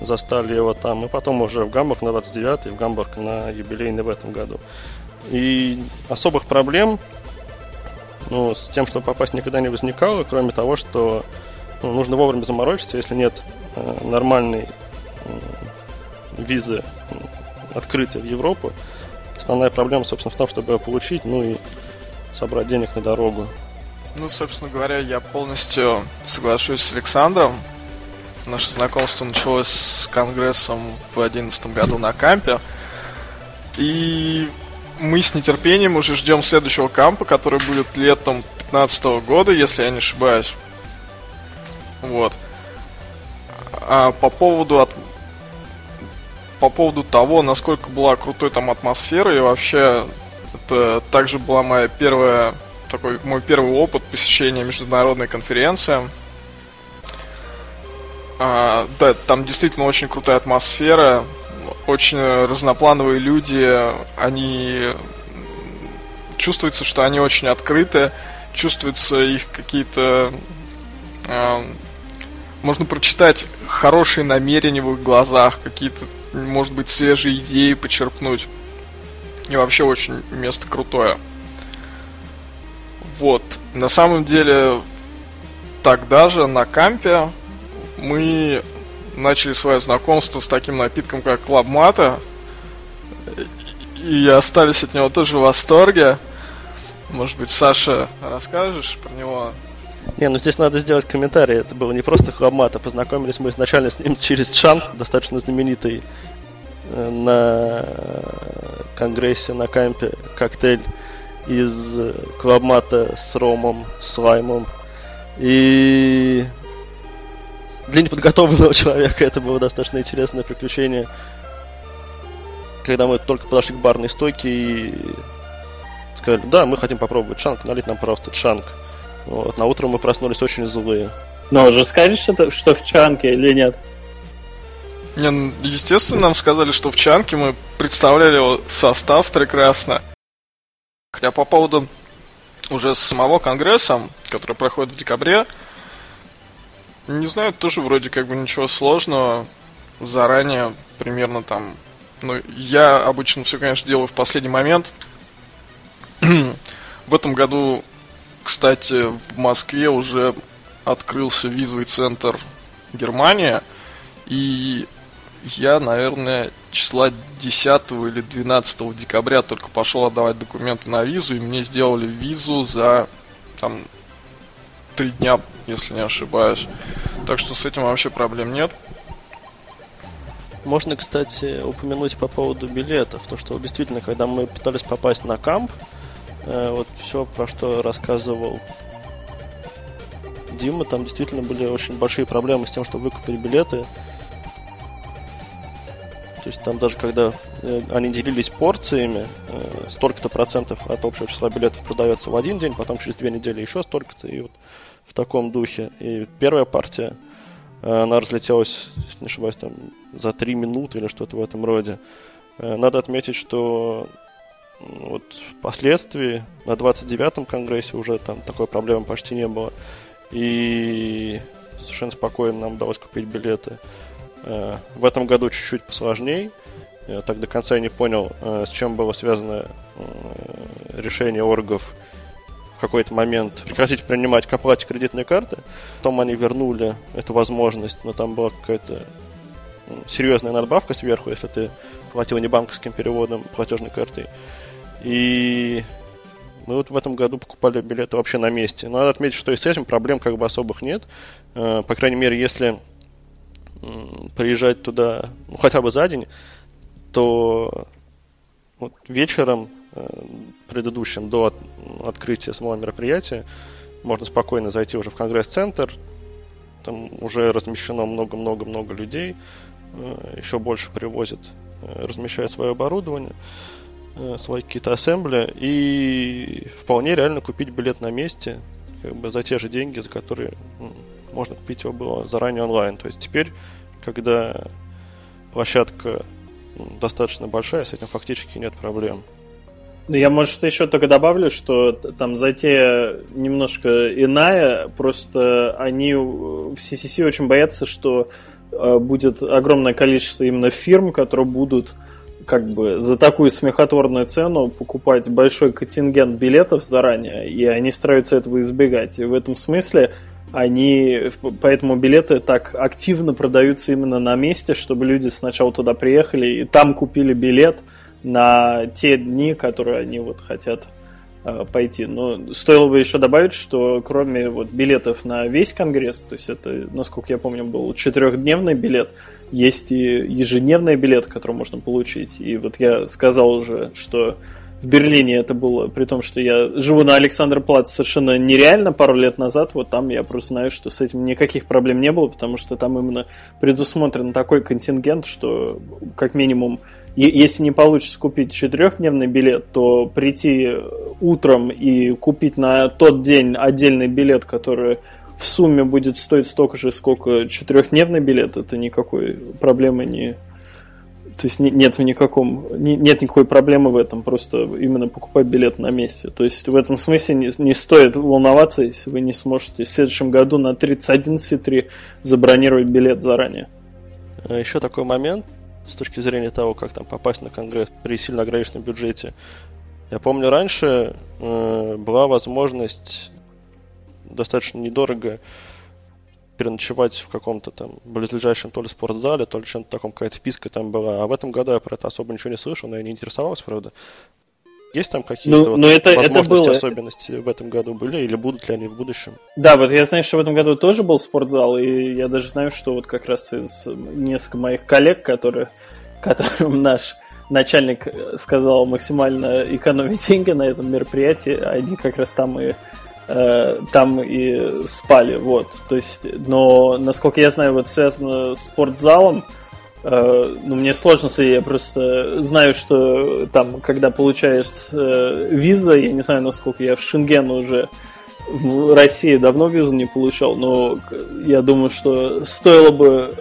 застали его там, и потом уже в Гамбург на двадцать девятый, в Гамбург на юбилейный в этом году. И особых проблем ну, с тем, чтобы попасть, никогда не возникало, кроме того, что ну, нужно вовремя заморочиться, если нет э, нормальной э, визы э, открытой в Европу. Основная проблема, собственно, в том, чтобы ее получить, ну и собрать денег на дорогу. Ну, собственно говоря, я полностью соглашусь с Александром. Наше знакомство началось с конгрессом в две тысячи одиннадцатом году на кампе. И мы с нетерпением уже ждем следующего кампа, который будет летом две тысячи пятнадцатого года, если я не ошибаюсь. Вот. А по поводу от... по поводу того, насколько была крутой там атмосфера, и вообще это также была моя первая... такой мой первый опыт посещения международной конференции. А, да, там действительно очень крутая атмосфера, очень разноплановые люди, они чувствуется, что они очень открыты, чувствуются их какие-то... А, можно прочитать хорошие намерения в их глазах, какие-то, может быть, свежие идеи почерпнуть. И вообще очень место крутое. Вот, на самом деле, тогда же на кампе мы начали свое знакомство с таким напитком, как клабмата, и остались от него тоже в восторге. Может быть, Саша, расскажешь про него? Не, ну здесь надо сделать комментарий, это было не просто клабмата, познакомились мы изначально с ним через Чан, достаточно знаменитый на конгрессе, на кампе коктейль. из Клабмата с Ромом, с Лаймом. И для неподготовленного человека это было достаточно интересное приключение, когда мы только подошли к барной стойке и сказали: да, мы хотим попробовать чанг, налить нам, пожалуйста, чанг. Вот. На утро мы проснулись очень злые. Но уже сказали, что, что в чанке или нет? Не, естественно, нам сказали, что в чанке. Мы представляли его состав прекрасно. Хотя по поводу уже самого конгресса, который проходит в декабре, не знаю, тоже вроде как бы ничего сложного. Заранее примерно там... Ну, я обычно все, конечно, делаю в последний момент. В этом году, кстати, в Москве уже открылся визовый центр Германия. И я, наверное, числа десятого или двенадцатого декабря только пошел отдавать документы на визу. И мне сделали визу за там три дня, если не ошибаюсь. Так что с этим вообще проблем нет. Можно, кстати, упомянуть по поводу билетов. То, что действительно, когда мы пытались попасть на камп, э, вот все, про что рассказывал Дима, там действительно были очень большие проблемы с тем, чтобы выкупить билеты. То есть там даже когда э, они делились порциями, э, столько-то процентов от общего числа билетов продается в один день, потом через две недели еще столько-то, и вот в таком духе. И первая партия, э, она разлетелась, если не ошибаюсь, там за три минуты или что-то в этом роде. Э, надо отметить, что э, вот впоследствии на двадцать девятом конгрессе уже там такой проблемы почти не было. И совершенно спокойно нам удалось купить билеты. В этом году чуть-чуть посложней. Я так до конца и не понял, с чем было связано решение оргов в какой-то момент прекратить принимать к оплате кредитные карты. Потом они вернули эту возможность, но там была какая-то серьезная надбавка сверху, если ты платил не банковским переводом, а платежной картой. И мы вот в этом году покупали билеты вообще на месте. Но надо отметить, что и с этим проблем как бы особых нет. По крайней мере, если приезжать туда, ну, хотя бы за день, то вот вечером э, предыдущим до от, открытия самого мероприятия можно спокойно зайти уже в конгресс-центр. Там уже размещено много-много-много людей, э, еще больше привозят, э, размещают свое оборудование, э, свои какие-то ассембли, и вполне реально купить билет на месте как бы за те же деньги, за которые... Можно купить его было заранее онлайн. То есть теперь, когда площадка достаточно большая, с этим фактически нет проблем. Ну, я, может, еще только добавлю, что там затея немножко иная. Просто они в си си си очень боятся, что будет огромное количество именно фирм, которые будут как бы за такую смехотворную цену покупать большой контингент билетов заранее, и они стараются этого избегать. И в этом смысле... Они, поэтому билеты так активно продаются именно на месте, чтобы люди сначала туда приехали и там купили билет на те дни, которые они вот хотят э, пойти. Но стоило бы еще добавить, что кроме вот билетов на весь конгресс, то есть это, насколько я помню, был четырехдневный билет, есть и ежедневный билет, который можно получить. И вот я сказал уже, что в Берлине это было, при том, что я живу на Александерплац, совершенно нереально пару лет назад. Вот там я просто знаю, что с этим никаких проблем не было, потому что там именно предусмотрен такой контингент, что как минимум, е- если не получится купить четырехдневный билет, то прийти утром и купить на тот день отдельный билет, который в сумме будет стоить столько же, сколько четырехдневный билет, это никакой проблемы не... То есть нет, в никаком, нет никакой проблемы в этом, просто именно покупать билет на месте. То есть в этом смысле не, не стоит волноваться, если вы не сможете в следующем году на тридцать один си три забронировать билет заранее. Еще такой момент с точки зрения того, как там попасть на конгресс при сильно ограниченном бюджете. Я помню, раньше э, была возможность достаточно недорого переночевать в каком-то там близлежащем то ли спортзале, то ли чем-то таком, какая-то вписка там была. А в этом году я про это особо ничего не слышал, но я не интересовался, правда. Есть там какие-то ну, вот это, возможности, это особенности в этом году были, или будут ли они в будущем? Да, вот я знаю, что в этом году тоже был спортзал, и я даже знаю, что вот как раз из нескольких моих коллег, которые, которым наш начальник сказал максимально экономить деньги на этом мероприятии, а они как раз там и э, там и спали, вот. То есть, но насколько я знаю, вот связано с спортзалом, э, ну мне сложно судить, я просто знаю, что там, когда получаешь э, визу, я не знаю, насколько я в Шенген уже. В России давно визу не получал, но я думаю, что стоило бы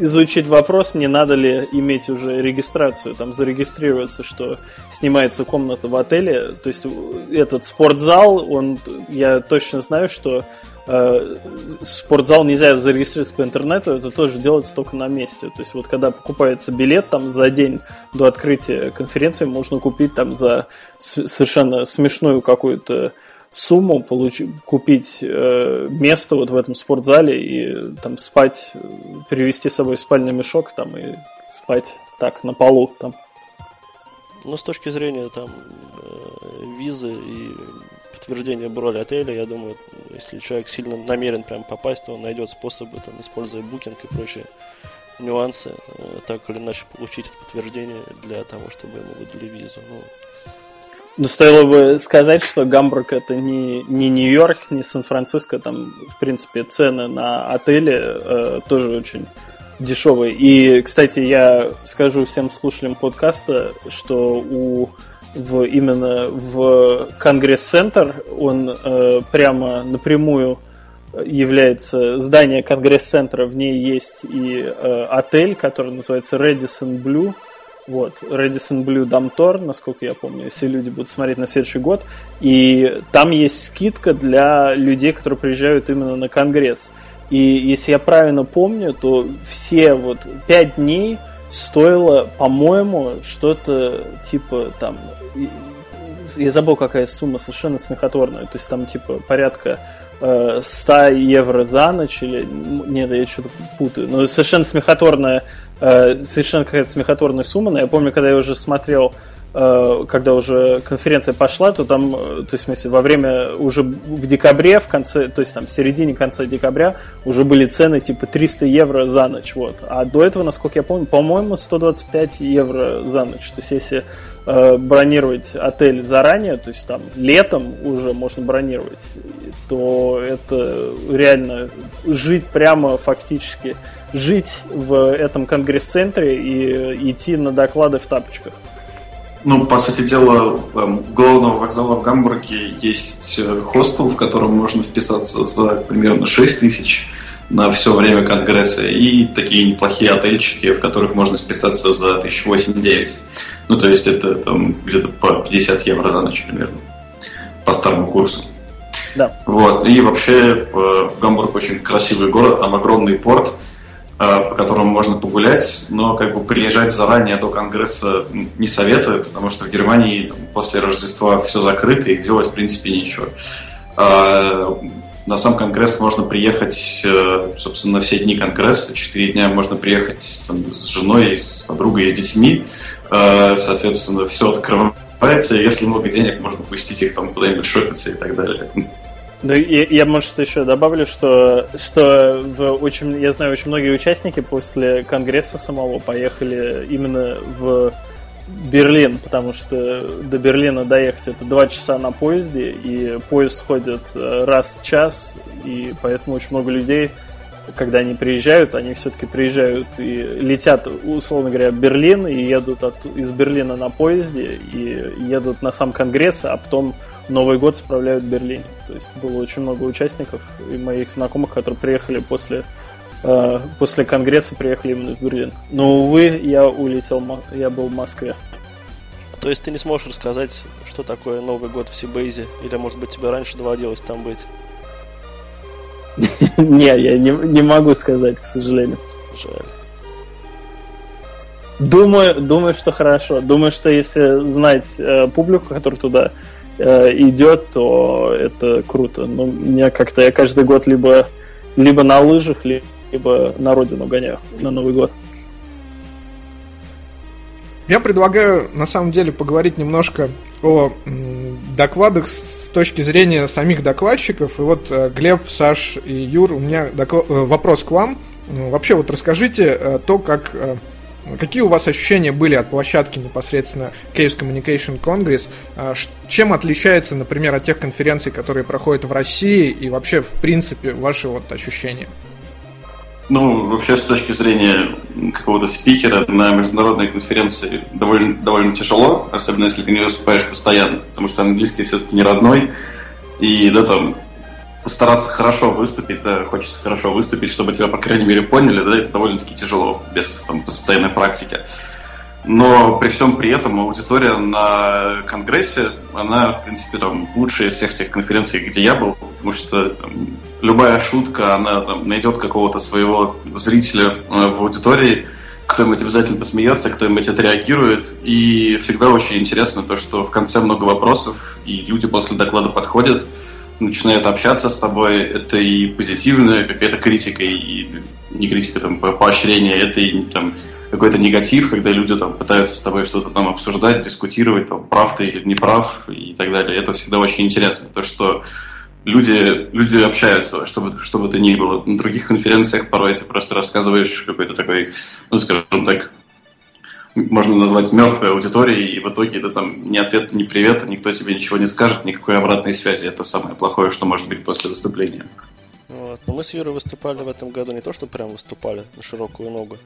изучить вопрос, не надо ли иметь уже регистрацию, там зарегистрироваться, что снимается комната в отеле. То есть этот спортзал, он, я точно знаю, что э, спортзал нельзя зарегистрироваться по интернету, это тоже делается только на месте. То есть вот когда покупается билет, там за день до открытия конференции можно купить там за совершенно смешную какую-то сумму, получ... купить э, место вот в этом спортзале и там спать, перевести с собой спальный мешок там и спать так на полу там. Ну, с точки зрения там э, визы и подтверждения броли отеля, я думаю, если человек сильно намерен прям попасть, то он найдет способы, там, используя букинг и прочие нюансы, э, так или иначе получить подтверждение для того, чтобы ему выдали визу. Ну, Ну, стоило бы сказать, что Гамбург — это не, не Нью-Йорк, не Сан-Франциско. Там, в принципе, цены на отели э, тоже очень дешевые. И, кстати, я скажу всем слушателям подкаста, что у, в, именно в Конгресс-центр он э, прямо напрямую является здание Конгресс-центра. В ней есть и э, отель, который называется Radisson Blu. Вот, Radisson Blu Дамтор, насколько я помню, если люди будут смотреть на следующий год. И там есть скидка для людей, которые приезжают именно на конгресс. И если я правильно помню, то все вот пять дней стоило, по-моему, что-то типа там... Я забыл, какая сумма, совершенно смехотворная. То есть там типа порядка сто евро за ночь или... Нет, я что-то путаю. Но совершенно смехотворная... Совершенно какая-то смехотворная сумма. Но я помню, когда я уже смотрел, когда уже конференция пошла, то там, то есть, в смысле, во время уже в декабре, в конце, то есть там в середине конца декабря уже были цены типа триста евро за ночь, вот. А до этого, насколько я помню, по-моему, сто двадцать пять евро за ночь. То есть если бронировать отель заранее, то есть там летом уже можно бронировать, то это реально жить прямо фактически, жить в этом конгресс-центре и идти на доклады в тапочках. Ну, по сути дела, у главного вокзала в Гамбурге есть хостел, в котором можно вписаться за примерно шесть тысяч на все время конгресса, и такие неплохие отельчики, в которых можно вписаться за тысяча восемь-девять. Ну, то есть это там где-то по пятьдесят евро за ночь примерно, по старому курсу. Да. Вот. И вообще Гамбург очень красивый город, там огромный порт, по которому можно погулять, но как бы приезжать заранее до конгресса не советую, потому что в Германии после Рождества все закрыто и делать в принципе нечего. На сам конгресс можно приехать, собственно, на все дни конгресса, четыре дня можно приехать там, с женой, с подругой, с детьми, соответственно, все открывается, и если много денег, можно пустить их там куда-нибудь шопиться и так далее. Ну, я, я, может, еще добавлю, что, что в очень, я знаю, очень многие участники после конгресса самого поехали именно в Берлин, потому что до Берлина доехать это два часа на поезде, и поезд ходит раз в час, и поэтому очень много людей, когда они приезжают, они все-таки приезжают и летят, условно говоря, в Берлин, и едут от, из Берлина на поезде, и едут на сам конгресс, а потом... Новый год справляют в Берлине. То есть было очень много участников и моих знакомых, которые приехали после, э, после конгресса, приехали именно в Берлин. Но, увы, я улетел, я был в Москве. То есть ты не сможешь рассказать, что такое Новый год в Сибейзе? Или, может быть, тебе раньше доводилось там быть? Не, я не могу сказать, к сожалению. Жаль. Думаю, что хорошо. Думаю, что если знать публику, которая туда... идет, то это круто. Но меня как-то я каждый год либо, либо на лыжах, либо на родину гоняю на Новый год. Я предлагаю, на самом деле, поговорить немножко о докладах с точки зрения самих докладчиков. И вот Глеб, Саш и Юр, у меня доклад... вопрос к вам. Вообще, вот расскажите то, как Какие у вас ощущения были от площадки непосредственно Chaos Communication Congress? Чем отличается, например, от тех конференций, которые проходят в России, и вообще, в принципе, ваши вот ощущения? Ну, вообще, с точки зрения какого-то спикера на международной конференции довольно, довольно тяжело, особенно если ты не выступаешь постоянно, потому что английский все-таки не родной, и, да, там, стараться хорошо выступить, да, хочется хорошо выступить, чтобы тебя, по крайней мере, поняли, да, это довольно-таки тяжело, без, там, постоянной практики. Но при всем при этом аудитория на конгрессе, она, в принципе, там, лучшая из всех тех конференций, где я был, потому что там, любая шутка, она там, найдет какого-то своего зрителя в аудитории, кто-нибудь обязательно посмеется, кто-нибудь отреагирует, и всегда очень интересно то, что в конце много вопросов, и люди после доклада подходят, начинают общаться с тобой, это и позитивная какая-то критика, и не критика, там, поощрение, это и там... какой-то негатив, когда люди там пытаются с тобой что-то там обсуждать, дискутировать, там, прав ты или не прав и так далее. Это всегда очень интересно. То, что люди, люди общаются, чтобы, чтобы ты ни было. На других конференциях порой ты просто рассказываешь какой-то такой, ну, скажем так, можно назвать мертвой аудиторией, и в итоге это там ни ответ, ни привет, никто тебе ничего не скажет, никакой обратной связи. Это самое плохое, что может быть после выступления. Вот. Мы с Юрой выступали в этом году не то, что прям выступали на широкую ногу,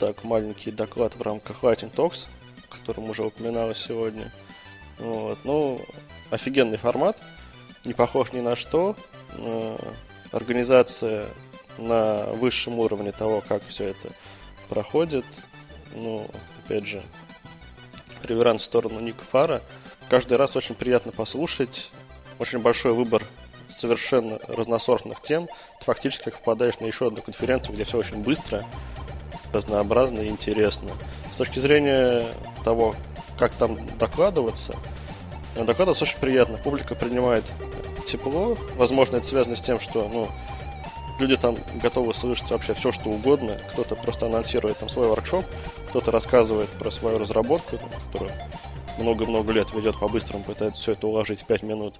так, маленький доклад в рамках Lightning Talks, о котором уже упоминалось сегодня. Вот. Ну, офигенный формат, не похож ни на что. Организация на высшем уровне того, как все это проходит. Ну, опять же, реверанс в сторону Ника Фара. Каждый раз очень приятно послушать. Очень большой выбор совершенно разносортных тем, ты фактически как попадаешь на еще одну конференцию, где все очень быстро, разнообразно и интересно. С точки зрения того, как там докладываться, докладываться очень приятно. Публика принимает тепло. Возможно, это связано с тем, что ну, люди там готовы слышать вообще все, что угодно. Кто-то просто анонсирует там свой воркшоп, кто-то рассказывает про свою разработку, там, которую много-много лет ведет по-быстрому, пытается все это уложить в пять минут.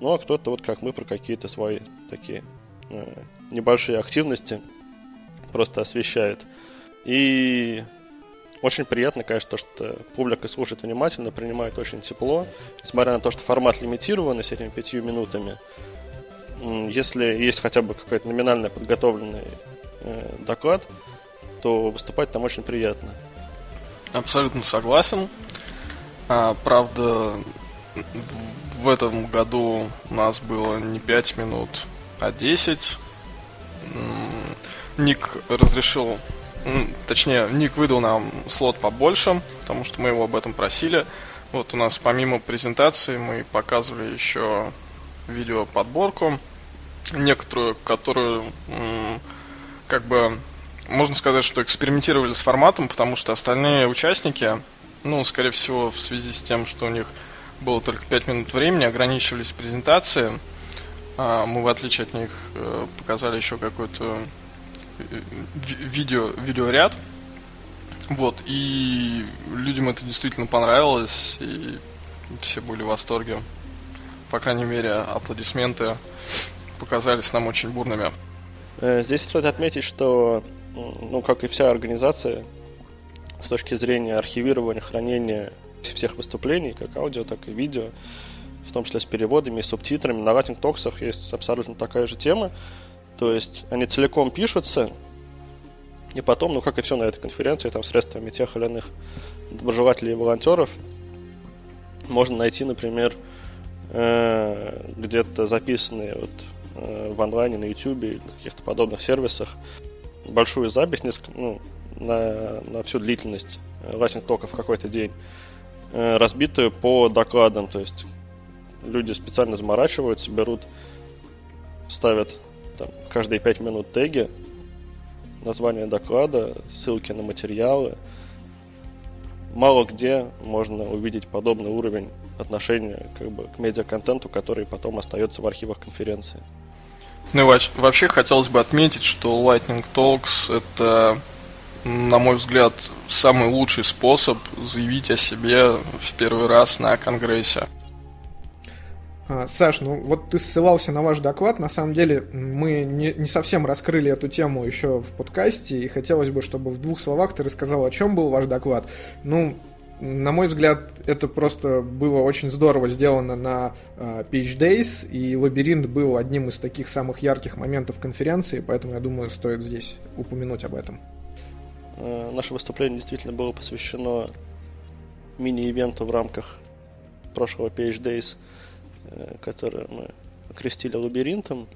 Ну, а кто-то, вот как мы, про какие-то свои такие э, небольшие активности просто освещает. И очень приятно, конечно, то, что публика слушает внимательно, принимает очень тепло. Несмотря на то, что формат лимитирован с этими пятью минутами, э, если есть хотя бы какой-то номинально подготовленный э, доклад, то выступать там очень приятно. Абсолютно согласен. А, правда... В этом году у нас было не пять минут, а десять. Ник разрешил, точнее, Ник выдал нам слот побольше, потому что мы его об этом просили. Вот у нас помимо презентации мы показывали еще видеоподборку, некоторую, которую, как бы, можно сказать, что экспериментировали с форматом, потому что остальные участники, ну, скорее всего, в связи с тем, что у них было только пять минут времени, ограничивались презентации. Мы, в отличие от них, показали еще какой-то видео, видеоряд. Вот, и людям это действительно понравилось, и все были в восторге. По крайней мере, аплодисменты показались нам очень бурными. Здесь стоит отметить, что, ну, как и вся организация, с точки зрения архивирования, хранения всех выступлений, как аудио, так и видео, в том числе с переводами и субтитрами. На Lightning Talks'ах есть абсолютно такая же тема. То есть они целиком пишутся, и потом, ну как и все на этой конференции, там средствами тех или иных доброжелателей и волонтеров можно найти, например, где-то записанные вот в онлайне, на YouTube или на каких-то подобных сервисах большую запись, несколько, ну, на, на всю длительность Lightning Talk'а в какой-то день, разбитую по докладам. То есть люди специально заморачиваются, берут, ставят там каждые пять минут теги, название доклада, ссылки на материалы. Мало где можно увидеть подобный уровень отношения, как бы, к медиаконтенту, который потом остается в архивах конференции. Ну и вообще хотелось бы отметить, что Lightning Talks — это, на мой взгляд, самый лучший способ заявить о себе в первый раз на конгрессе. Саш, ну вот ты ссылался на ваш доклад. На самом деле мы не, не совсем раскрыли эту тему еще в подкасте, и хотелось бы, чтобы в двух словах ты рассказал, о чем был ваш доклад. Ну, на мой взгляд, это просто было очень здорово сделано на uh, Patch Days, и лабиринт был одним из таких самых ярких моментов конференции, поэтому, я думаю, стоит здесь упомянуть об этом. Uh, наше выступление действительно было посвящено мини-ивенту в рамках прошлого Patch Days, которые мы окрестили лабиринтом.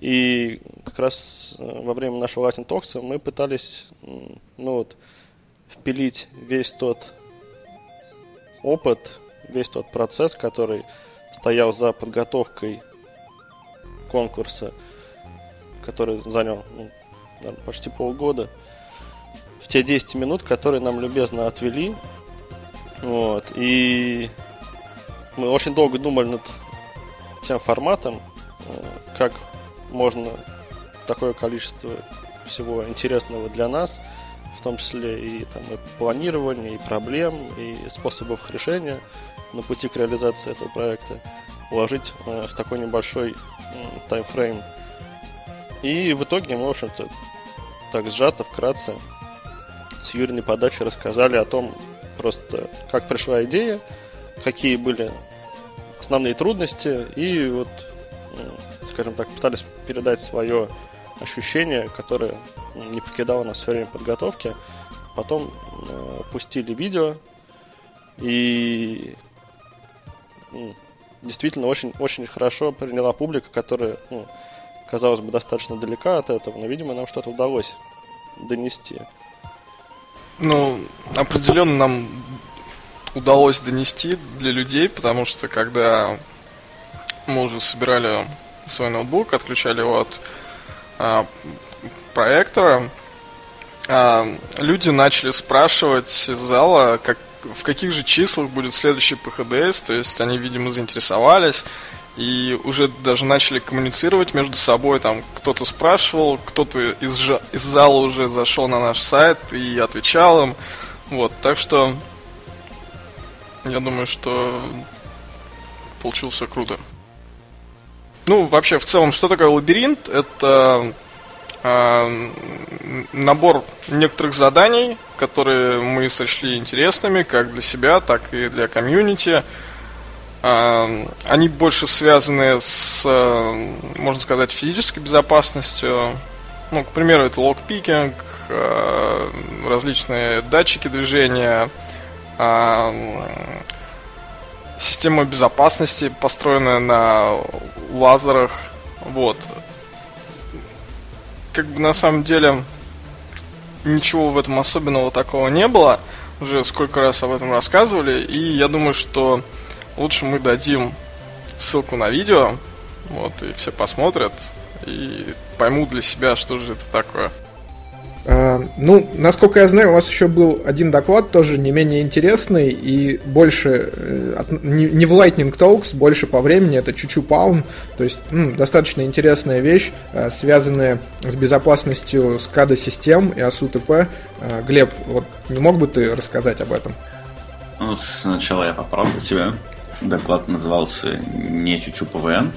И как раз во время нашего Latin Talks мы пытались ну, вот, впилить весь тот опыт, весь тот процесс, который стоял за подготовкой конкурса, который занял ну, наверное, почти полгода, в те десять минут, которые нам любезно отвели. Вот. И мы очень долго думали над тем форматом, как можно такое количество всего интересного для нас, в том числе и, там, и планирование, и проблем, и способов решения на пути к реализации этого проекта, уложить в такой небольшой таймфрейм. И в итоге мы, в общем-то, так сжато, вкратце, с Юриной подачи рассказали о том, просто как пришла идея, какие были основные трудности, и вот, скажем так, пытались передать свое ощущение, которое не покидало нас все время подготовки. Потом э, пустили видео, и ну, действительно очень, очень хорошо приняла публика, которая, ну, казалось бы, достаточно далека от этого, но, видимо, нам что-то удалось донести. Ну, определенно нам удалось донести для людей, потому что когда мы уже собирали свой ноутбук, отключали его от а, проектора, а, люди начали спрашивать из зала, как, в каких же числах будет следующий пи эйч ди эс, то есть они, видимо, заинтересовались и уже даже начали коммуницировать между собой, там кто-то спрашивал, кто-то из, из зала уже зашел на наш сайт и отвечал им, вот, так что я думаю, что получилось все круто. Ну, вообще, в целом, что такое лабиринт? Это э, набор некоторых заданий, которые мы сочли интересными, как для себя, так и для комьюнити. Э, они больше связаны с, можно сказать, физической безопасностью. Ну, к примеру, это локпикинг, э, различные датчики движения, система безопасности, построенная на лазерах. Вот. Как бы на самом деле ничего в этом особенного такого не было. Уже сколько раз об этом рассказывали. И я думаю, что лучше мы дадим ссылку на видео. Вот, и все посмотрят и поймут для себя, что же это такое. Ну, насколько я знаю, у вас еще был один доклад, тоже не менее интересный и больше, не в Lightning Talks, больше по времени, это Чучу Паун, то есть м, достаточно интересная вещь, связанная с безопасностью скада-систем и эй эс ю ти пи. Глеб, вот не мог бы ты рассказать об этом? Ну, сначала я поправлю тебя. Доклад назывался не Чучу ПВН,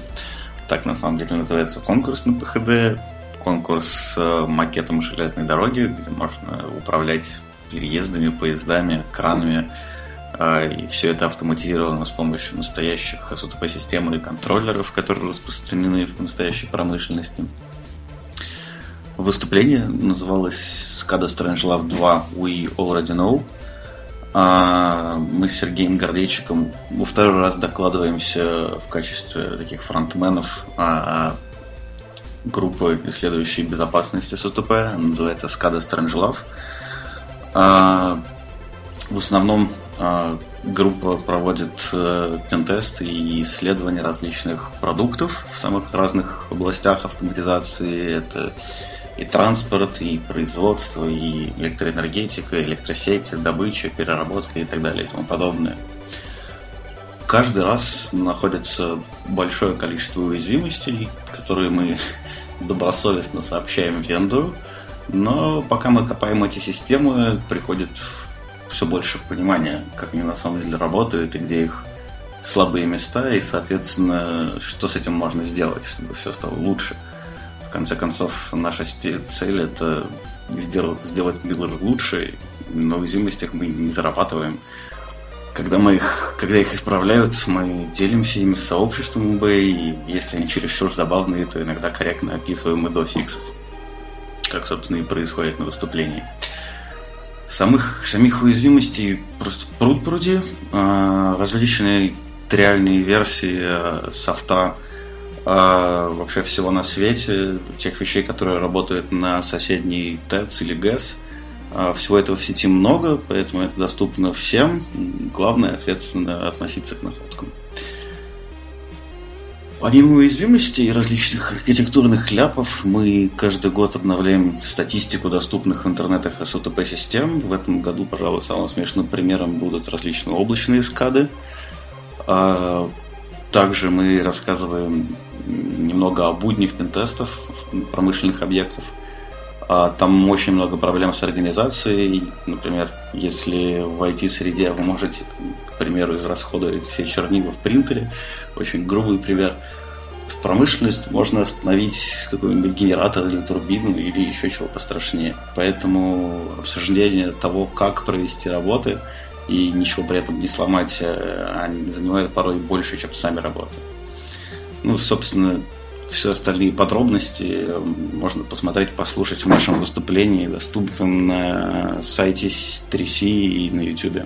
так на самом деле называется конкурс на пи эйч ди. Конкурс с макетом железной дороги, где можно управлять переездами, поездами, кранами. И все это автоматизировано с помощью настоящих эс ю ти пи-систем и контроллеров, которые распространены в настоящей промышленности. Выступление называлось «скада Strange Love два We Already Know». Мы с Сергеем Гордейчиком во второй раз докладываемся в качестве таких фронтменов о группы, исследующей безопасность эс ю ти пи, называется «скада Strange Love». В основном группа проводит пентесты и исследования различных продуктов в самых разных областях автоматизации. Это и транспорт, и производство, и электроэнергетика, электросети, добыча, переработка и так далее и тому подобное. Каждый раз находится большое количество уязвимостей, которые мы добросовестно сообщаем вендору, но пока мы копаем эти системы, приходит все больше понимания, как они на самом деле работают и где их слабые места, и, соответственно, что с этим можно сделать, чтобы все стало лучше. В конце концов, наша цель – это сделать, сделать билдеры лучше, но в уязвимостях мы не зарабатываем. Когда, мы их, когда их исправляют, мы делимся ими с сообществом МБ, и если они чересчур забавные, то иногда корректно описываем и до фиксов, как, собственно, и происходит на выступлении. Самых, самих уязвимостей просто пруд-пруди, а, различные триальные версии а, софта, а, вообще всего на свете, тех вещей, которые работают на соседней ТЭЦ или ГЭС. А, всего этого в сети много, поэтому это доступно всем. Главное, ответственно относиться к находкам. Помимо уязвимостей и различных архитектурных ляпов, мы каждый год обновляем статистику доступных в интернетах эс о тэ пэ-систем. В этом году, пожалуй, самым смешным примером будут различные облачные скады. Также мы рассказываем немного о буднях пентестов промышленных объектов. Там очень много проблем с организацией. Например, если в ай ти-среде вы можете, к примеру, израсходовать все чернила в принтере, очень грубый пример, в промышленность можно остановить какой-нибудь генератор или турбину или еще чего пострашнее. Поэтому обсуждение того, как провести работы и ничего при этом не сломать, они занимают порой больше, чем сами работы. Ну, собственно, все остальные подробности можно посмотреть, послушать в нашем выступлении, доступном на сайте три си и на YouTube.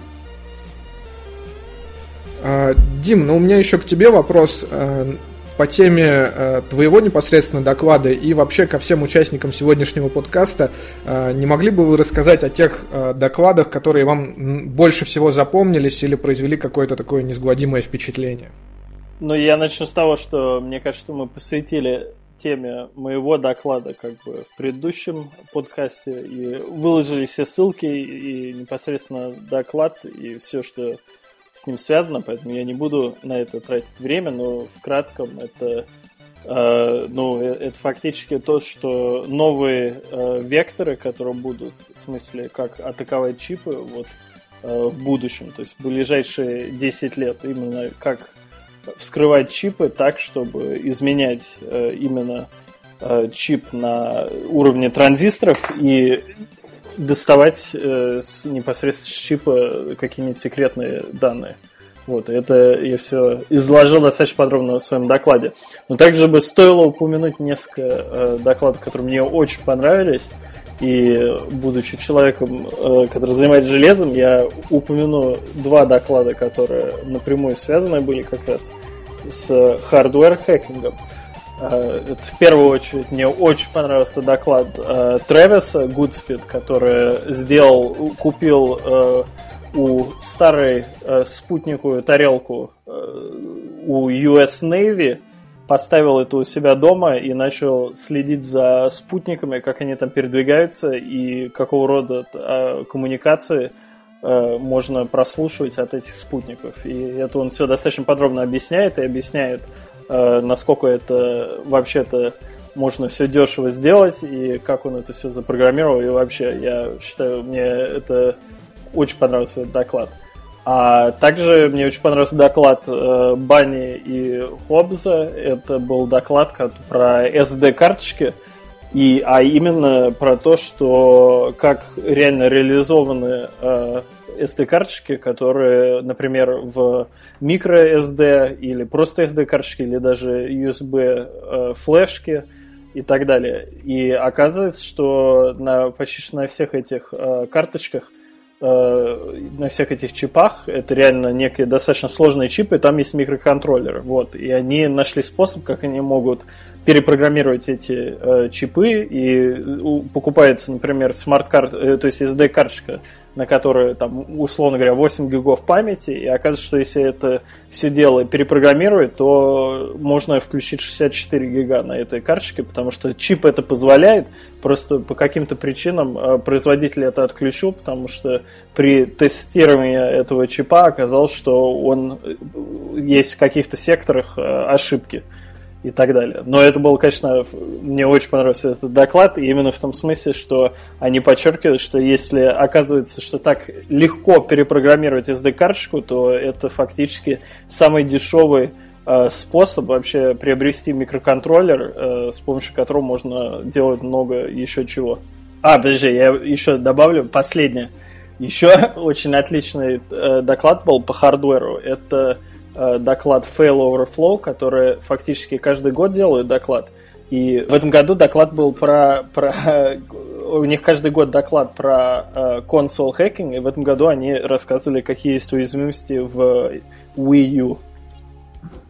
Дим, ну у меня еще к тебе вопрос по теме твоего непосредственно доклада и вообще ко всем участникам сегодняшнего подкаста. Не могли бы вы рассказать о тех докладах, которые вам больше всего запомнились или произвели какое-то такое неизгладимое впечатление? Ну, я начну с того, что, мне кажется, мы посвятили теме моего доклада как бы в предыдущем подкасте и выложили все ссылки и непосредственно доклад и все, что с ним связано, поэтому я не буду на это тратить время, но в кратком это, э, ну, это фактически то, что новые э, векторы, которые будут, в смысле, как атаковать чипы вот, э, в будущем, то есть в ближайшие десять лет, именно как вскрывать чипы так, чтобы изменять э, именно э, чип на уровне транзисторов и доставать э, с, непосредственно с чипа какие-нибудь секретные данные. Вот, это я все изложил достаточно подробно в своем докладе. Но также бы стоило упомянуть несколько э, докладов, которые мне очень понравились. И, будучи человеком, который занимается железом, я упомяну два доклада, которые напрямую связаны были как раз с hardware-хакингом. Это, в первую очередь, мне очень понравился доклад Трэвиса Goodspeed, который сделал, купил у старой спутниковую тарелку у ю эс Navy, поставил это у себя дома и начал следить за спутниками, как они там передвигаются и какого рода э, коммуникации э, можно прослушивать от этих спутников. И это он все достаточно подробно объясняет и объясняет, э, насколько это вообще-то можно все дешево сделать и как он это все запрограммировал. И вообще, я считаю, мне это очень понравился этот доклад. А также мне очень понравился доклад э, Банни и Хоббса. Это был доклад про эс ди-карточки, и, а именно про то, что как реально реализованы э, эс ди-карточки, которые, например, в microSD или просто эс ди-карточки, или даже ю эс би-флешки и так далее. И оказывается, что на, почти что на всех этих э, карточках, на всех этих чипах, это реально некие достаточно сложные чипы, и там есть микроконтроллеры, вот, и они нашли способ, как они могут перепрограммировать эти э, чипы, и покупается, например, смарт-карт, э, то есть эс ди-карточка, на которой, там, условно говоря, восемь гигов памяти, и оказывается, что если это все дело перепрограммировать, то можно включить шестьдесят четыре гига на этой карточке, потому что чип это позволяет, просто по каким-то причинам производитель это отключил, потому что при тестировании этого чипа оказалось, что он есть в каких-то секторах ошибки. и так далее. Но это было, конечно, мне очень понравился этот доклад, и именно в том смысле, что они подчеркивают, что если оказывается, что так легко перепрограммировать эс ди-карточку, то это фактически самый дешевый э, способ вообще приобрести микроконтроллер, э, с помощью которого можно делать много еще чего. А, подожди, я еще добавлю последнее. Еще очень отличный э, доклад был по хардверу. Это доклад fail over flow, который фактически каждый год делают доклад. И в этом году доклад был про... про у них каждый год доклад про э, console hacking, и в этом году они рассказывали, какие есть уязвимости в Wii U.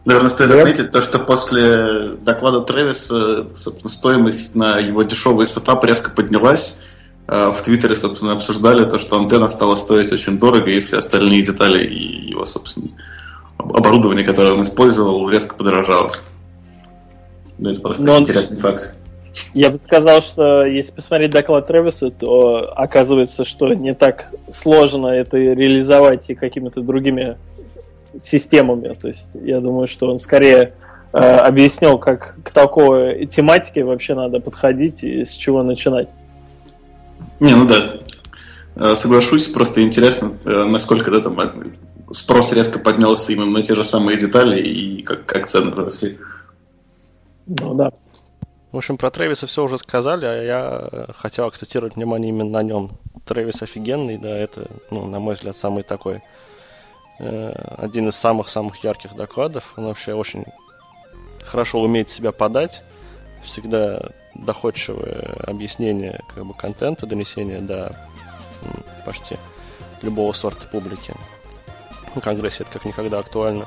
Наверное, стоит отметить то, что после доклада Трэвиса, собственно, стоимость на его дешевый сетап резко поднялась. В Твиттере, собственно, обсуждали то, что антенна стала стоить очень дорого, и все остальные детали и его, собственно... оборудование, которое он использовал, резко подорожало. Ну, это просто Но интересный он... факт. Я бы сказал, что если посмотреть доклад Трэвиса, то оказывается, что не так сложно это реализовать и какими-то другими системами. То есть я думаю, что он скорее э, объяснил, как к такой тематике вообще надо подходить и с чего начинать. Не, ну да. Соглашусь, просто интересно, насколько да, там... спрос резко поднялся именно на те же самые детали и как, как цены росли. Ну да. В общем, про Трэвиса все уже сказали, а я хотел акцентировать внимание именно на нем. Трэвис офигенный, да, это, ну, на мой взгляд, самый такой, э, один из самых-самых ярких докладов. Он вообще очень хорошо умеет себя подать. Всегда доходчивое объяснение как бы контента, донесение до почти любого сорта публики. Конгрессе это как никогда актуально.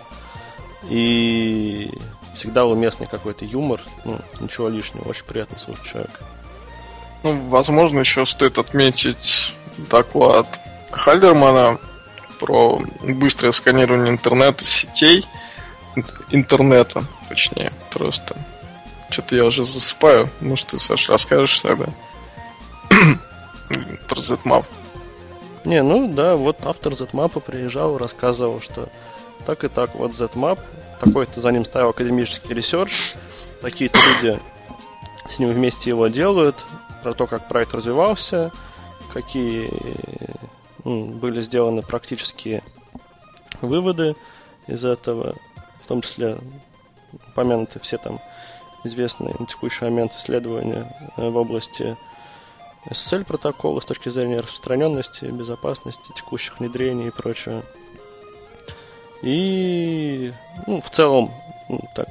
И всегда уместный какой-то юмор. Ну, ничего лишнего. Очень приятно слушать человека. Ну, возможно, еще стоит отметить доклад Хальдермана про быстрое сканирование интернета, сетей. Интернета, точнее. Просто. Что-то я уже засыпаю. Может, ты, Саша, расскажешь тогда про ZMap. Не, ну да, вот автор ZMap приезжал и рассказывал, что так и так, вот ZMap, такой-то за ним ставил академический ресерч, такие-то люди с ним вместе его делают, про то, как проект развивался, какие были сделаны практические выводы из этого, в том числе упомянуты все там известные на текущий момент исследования в области эс эс эл протокола с точки зрения распространенности, безопасности, текущих внедрений и прочего. И ну, в целом ну, так,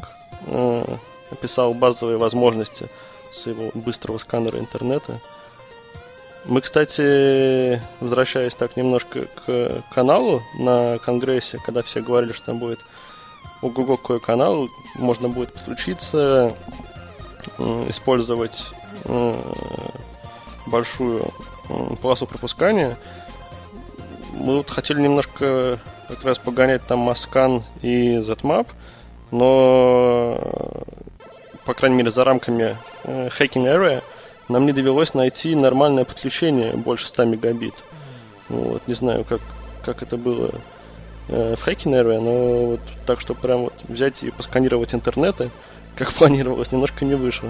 э, описал базовые возможности своего быстрого сканера интернета. Мы, кстати, возвращаясь так немножко к каналу на конгрессе, когда все говорили, что там будет ого-го какой канал, можно будет подключиться, э, использовать э, большую э, полосу пропускания. Мы вот хотели немножко как раз погонять там Mascan и ZMap, но по крайней мере за рамками э, Hacking Area нам не довелось найти нормальное подключение больше сто мегабит. Вот, не знаю, как, как это было э, в Hacking Area, но вот так, что прям вот взять и посканировать интернеты, как планировалось, немножко не вышло.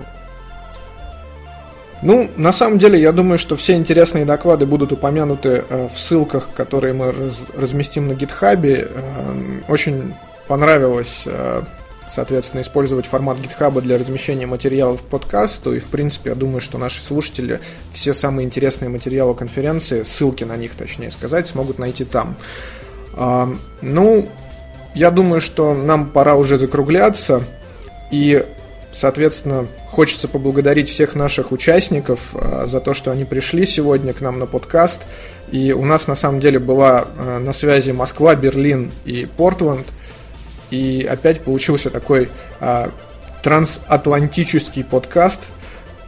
Ну, на самом деле, я думаю, что все интересные доклады будут упомянуты э, в ссылках, которые мы раз, разместим на гитхабе. Э, очень понравилось, э, соответственно, использовать формат гитхаба для размещения материалов к подкасту. И, в принципе, я думаю, что наши слушатели все самые интересные материалы конференции, ссылки на них, точнее сказать, смогут найти там. Э, ну, я думаю, что нам пора уже закругляться. И, соответственно... Хочется поблагодарить всех наших участников за то, что они пришли сегодня к нам на подкаст. И у нас на самом деле была на связи Москва, Берлин и Портленд. И опять получился такой а, трансатлантический подкаст.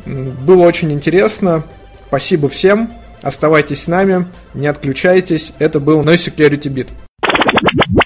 Было очень интересно. Спасибо всем. Оставайтесь с нами, не отключайтесь. Это был No Security Beat.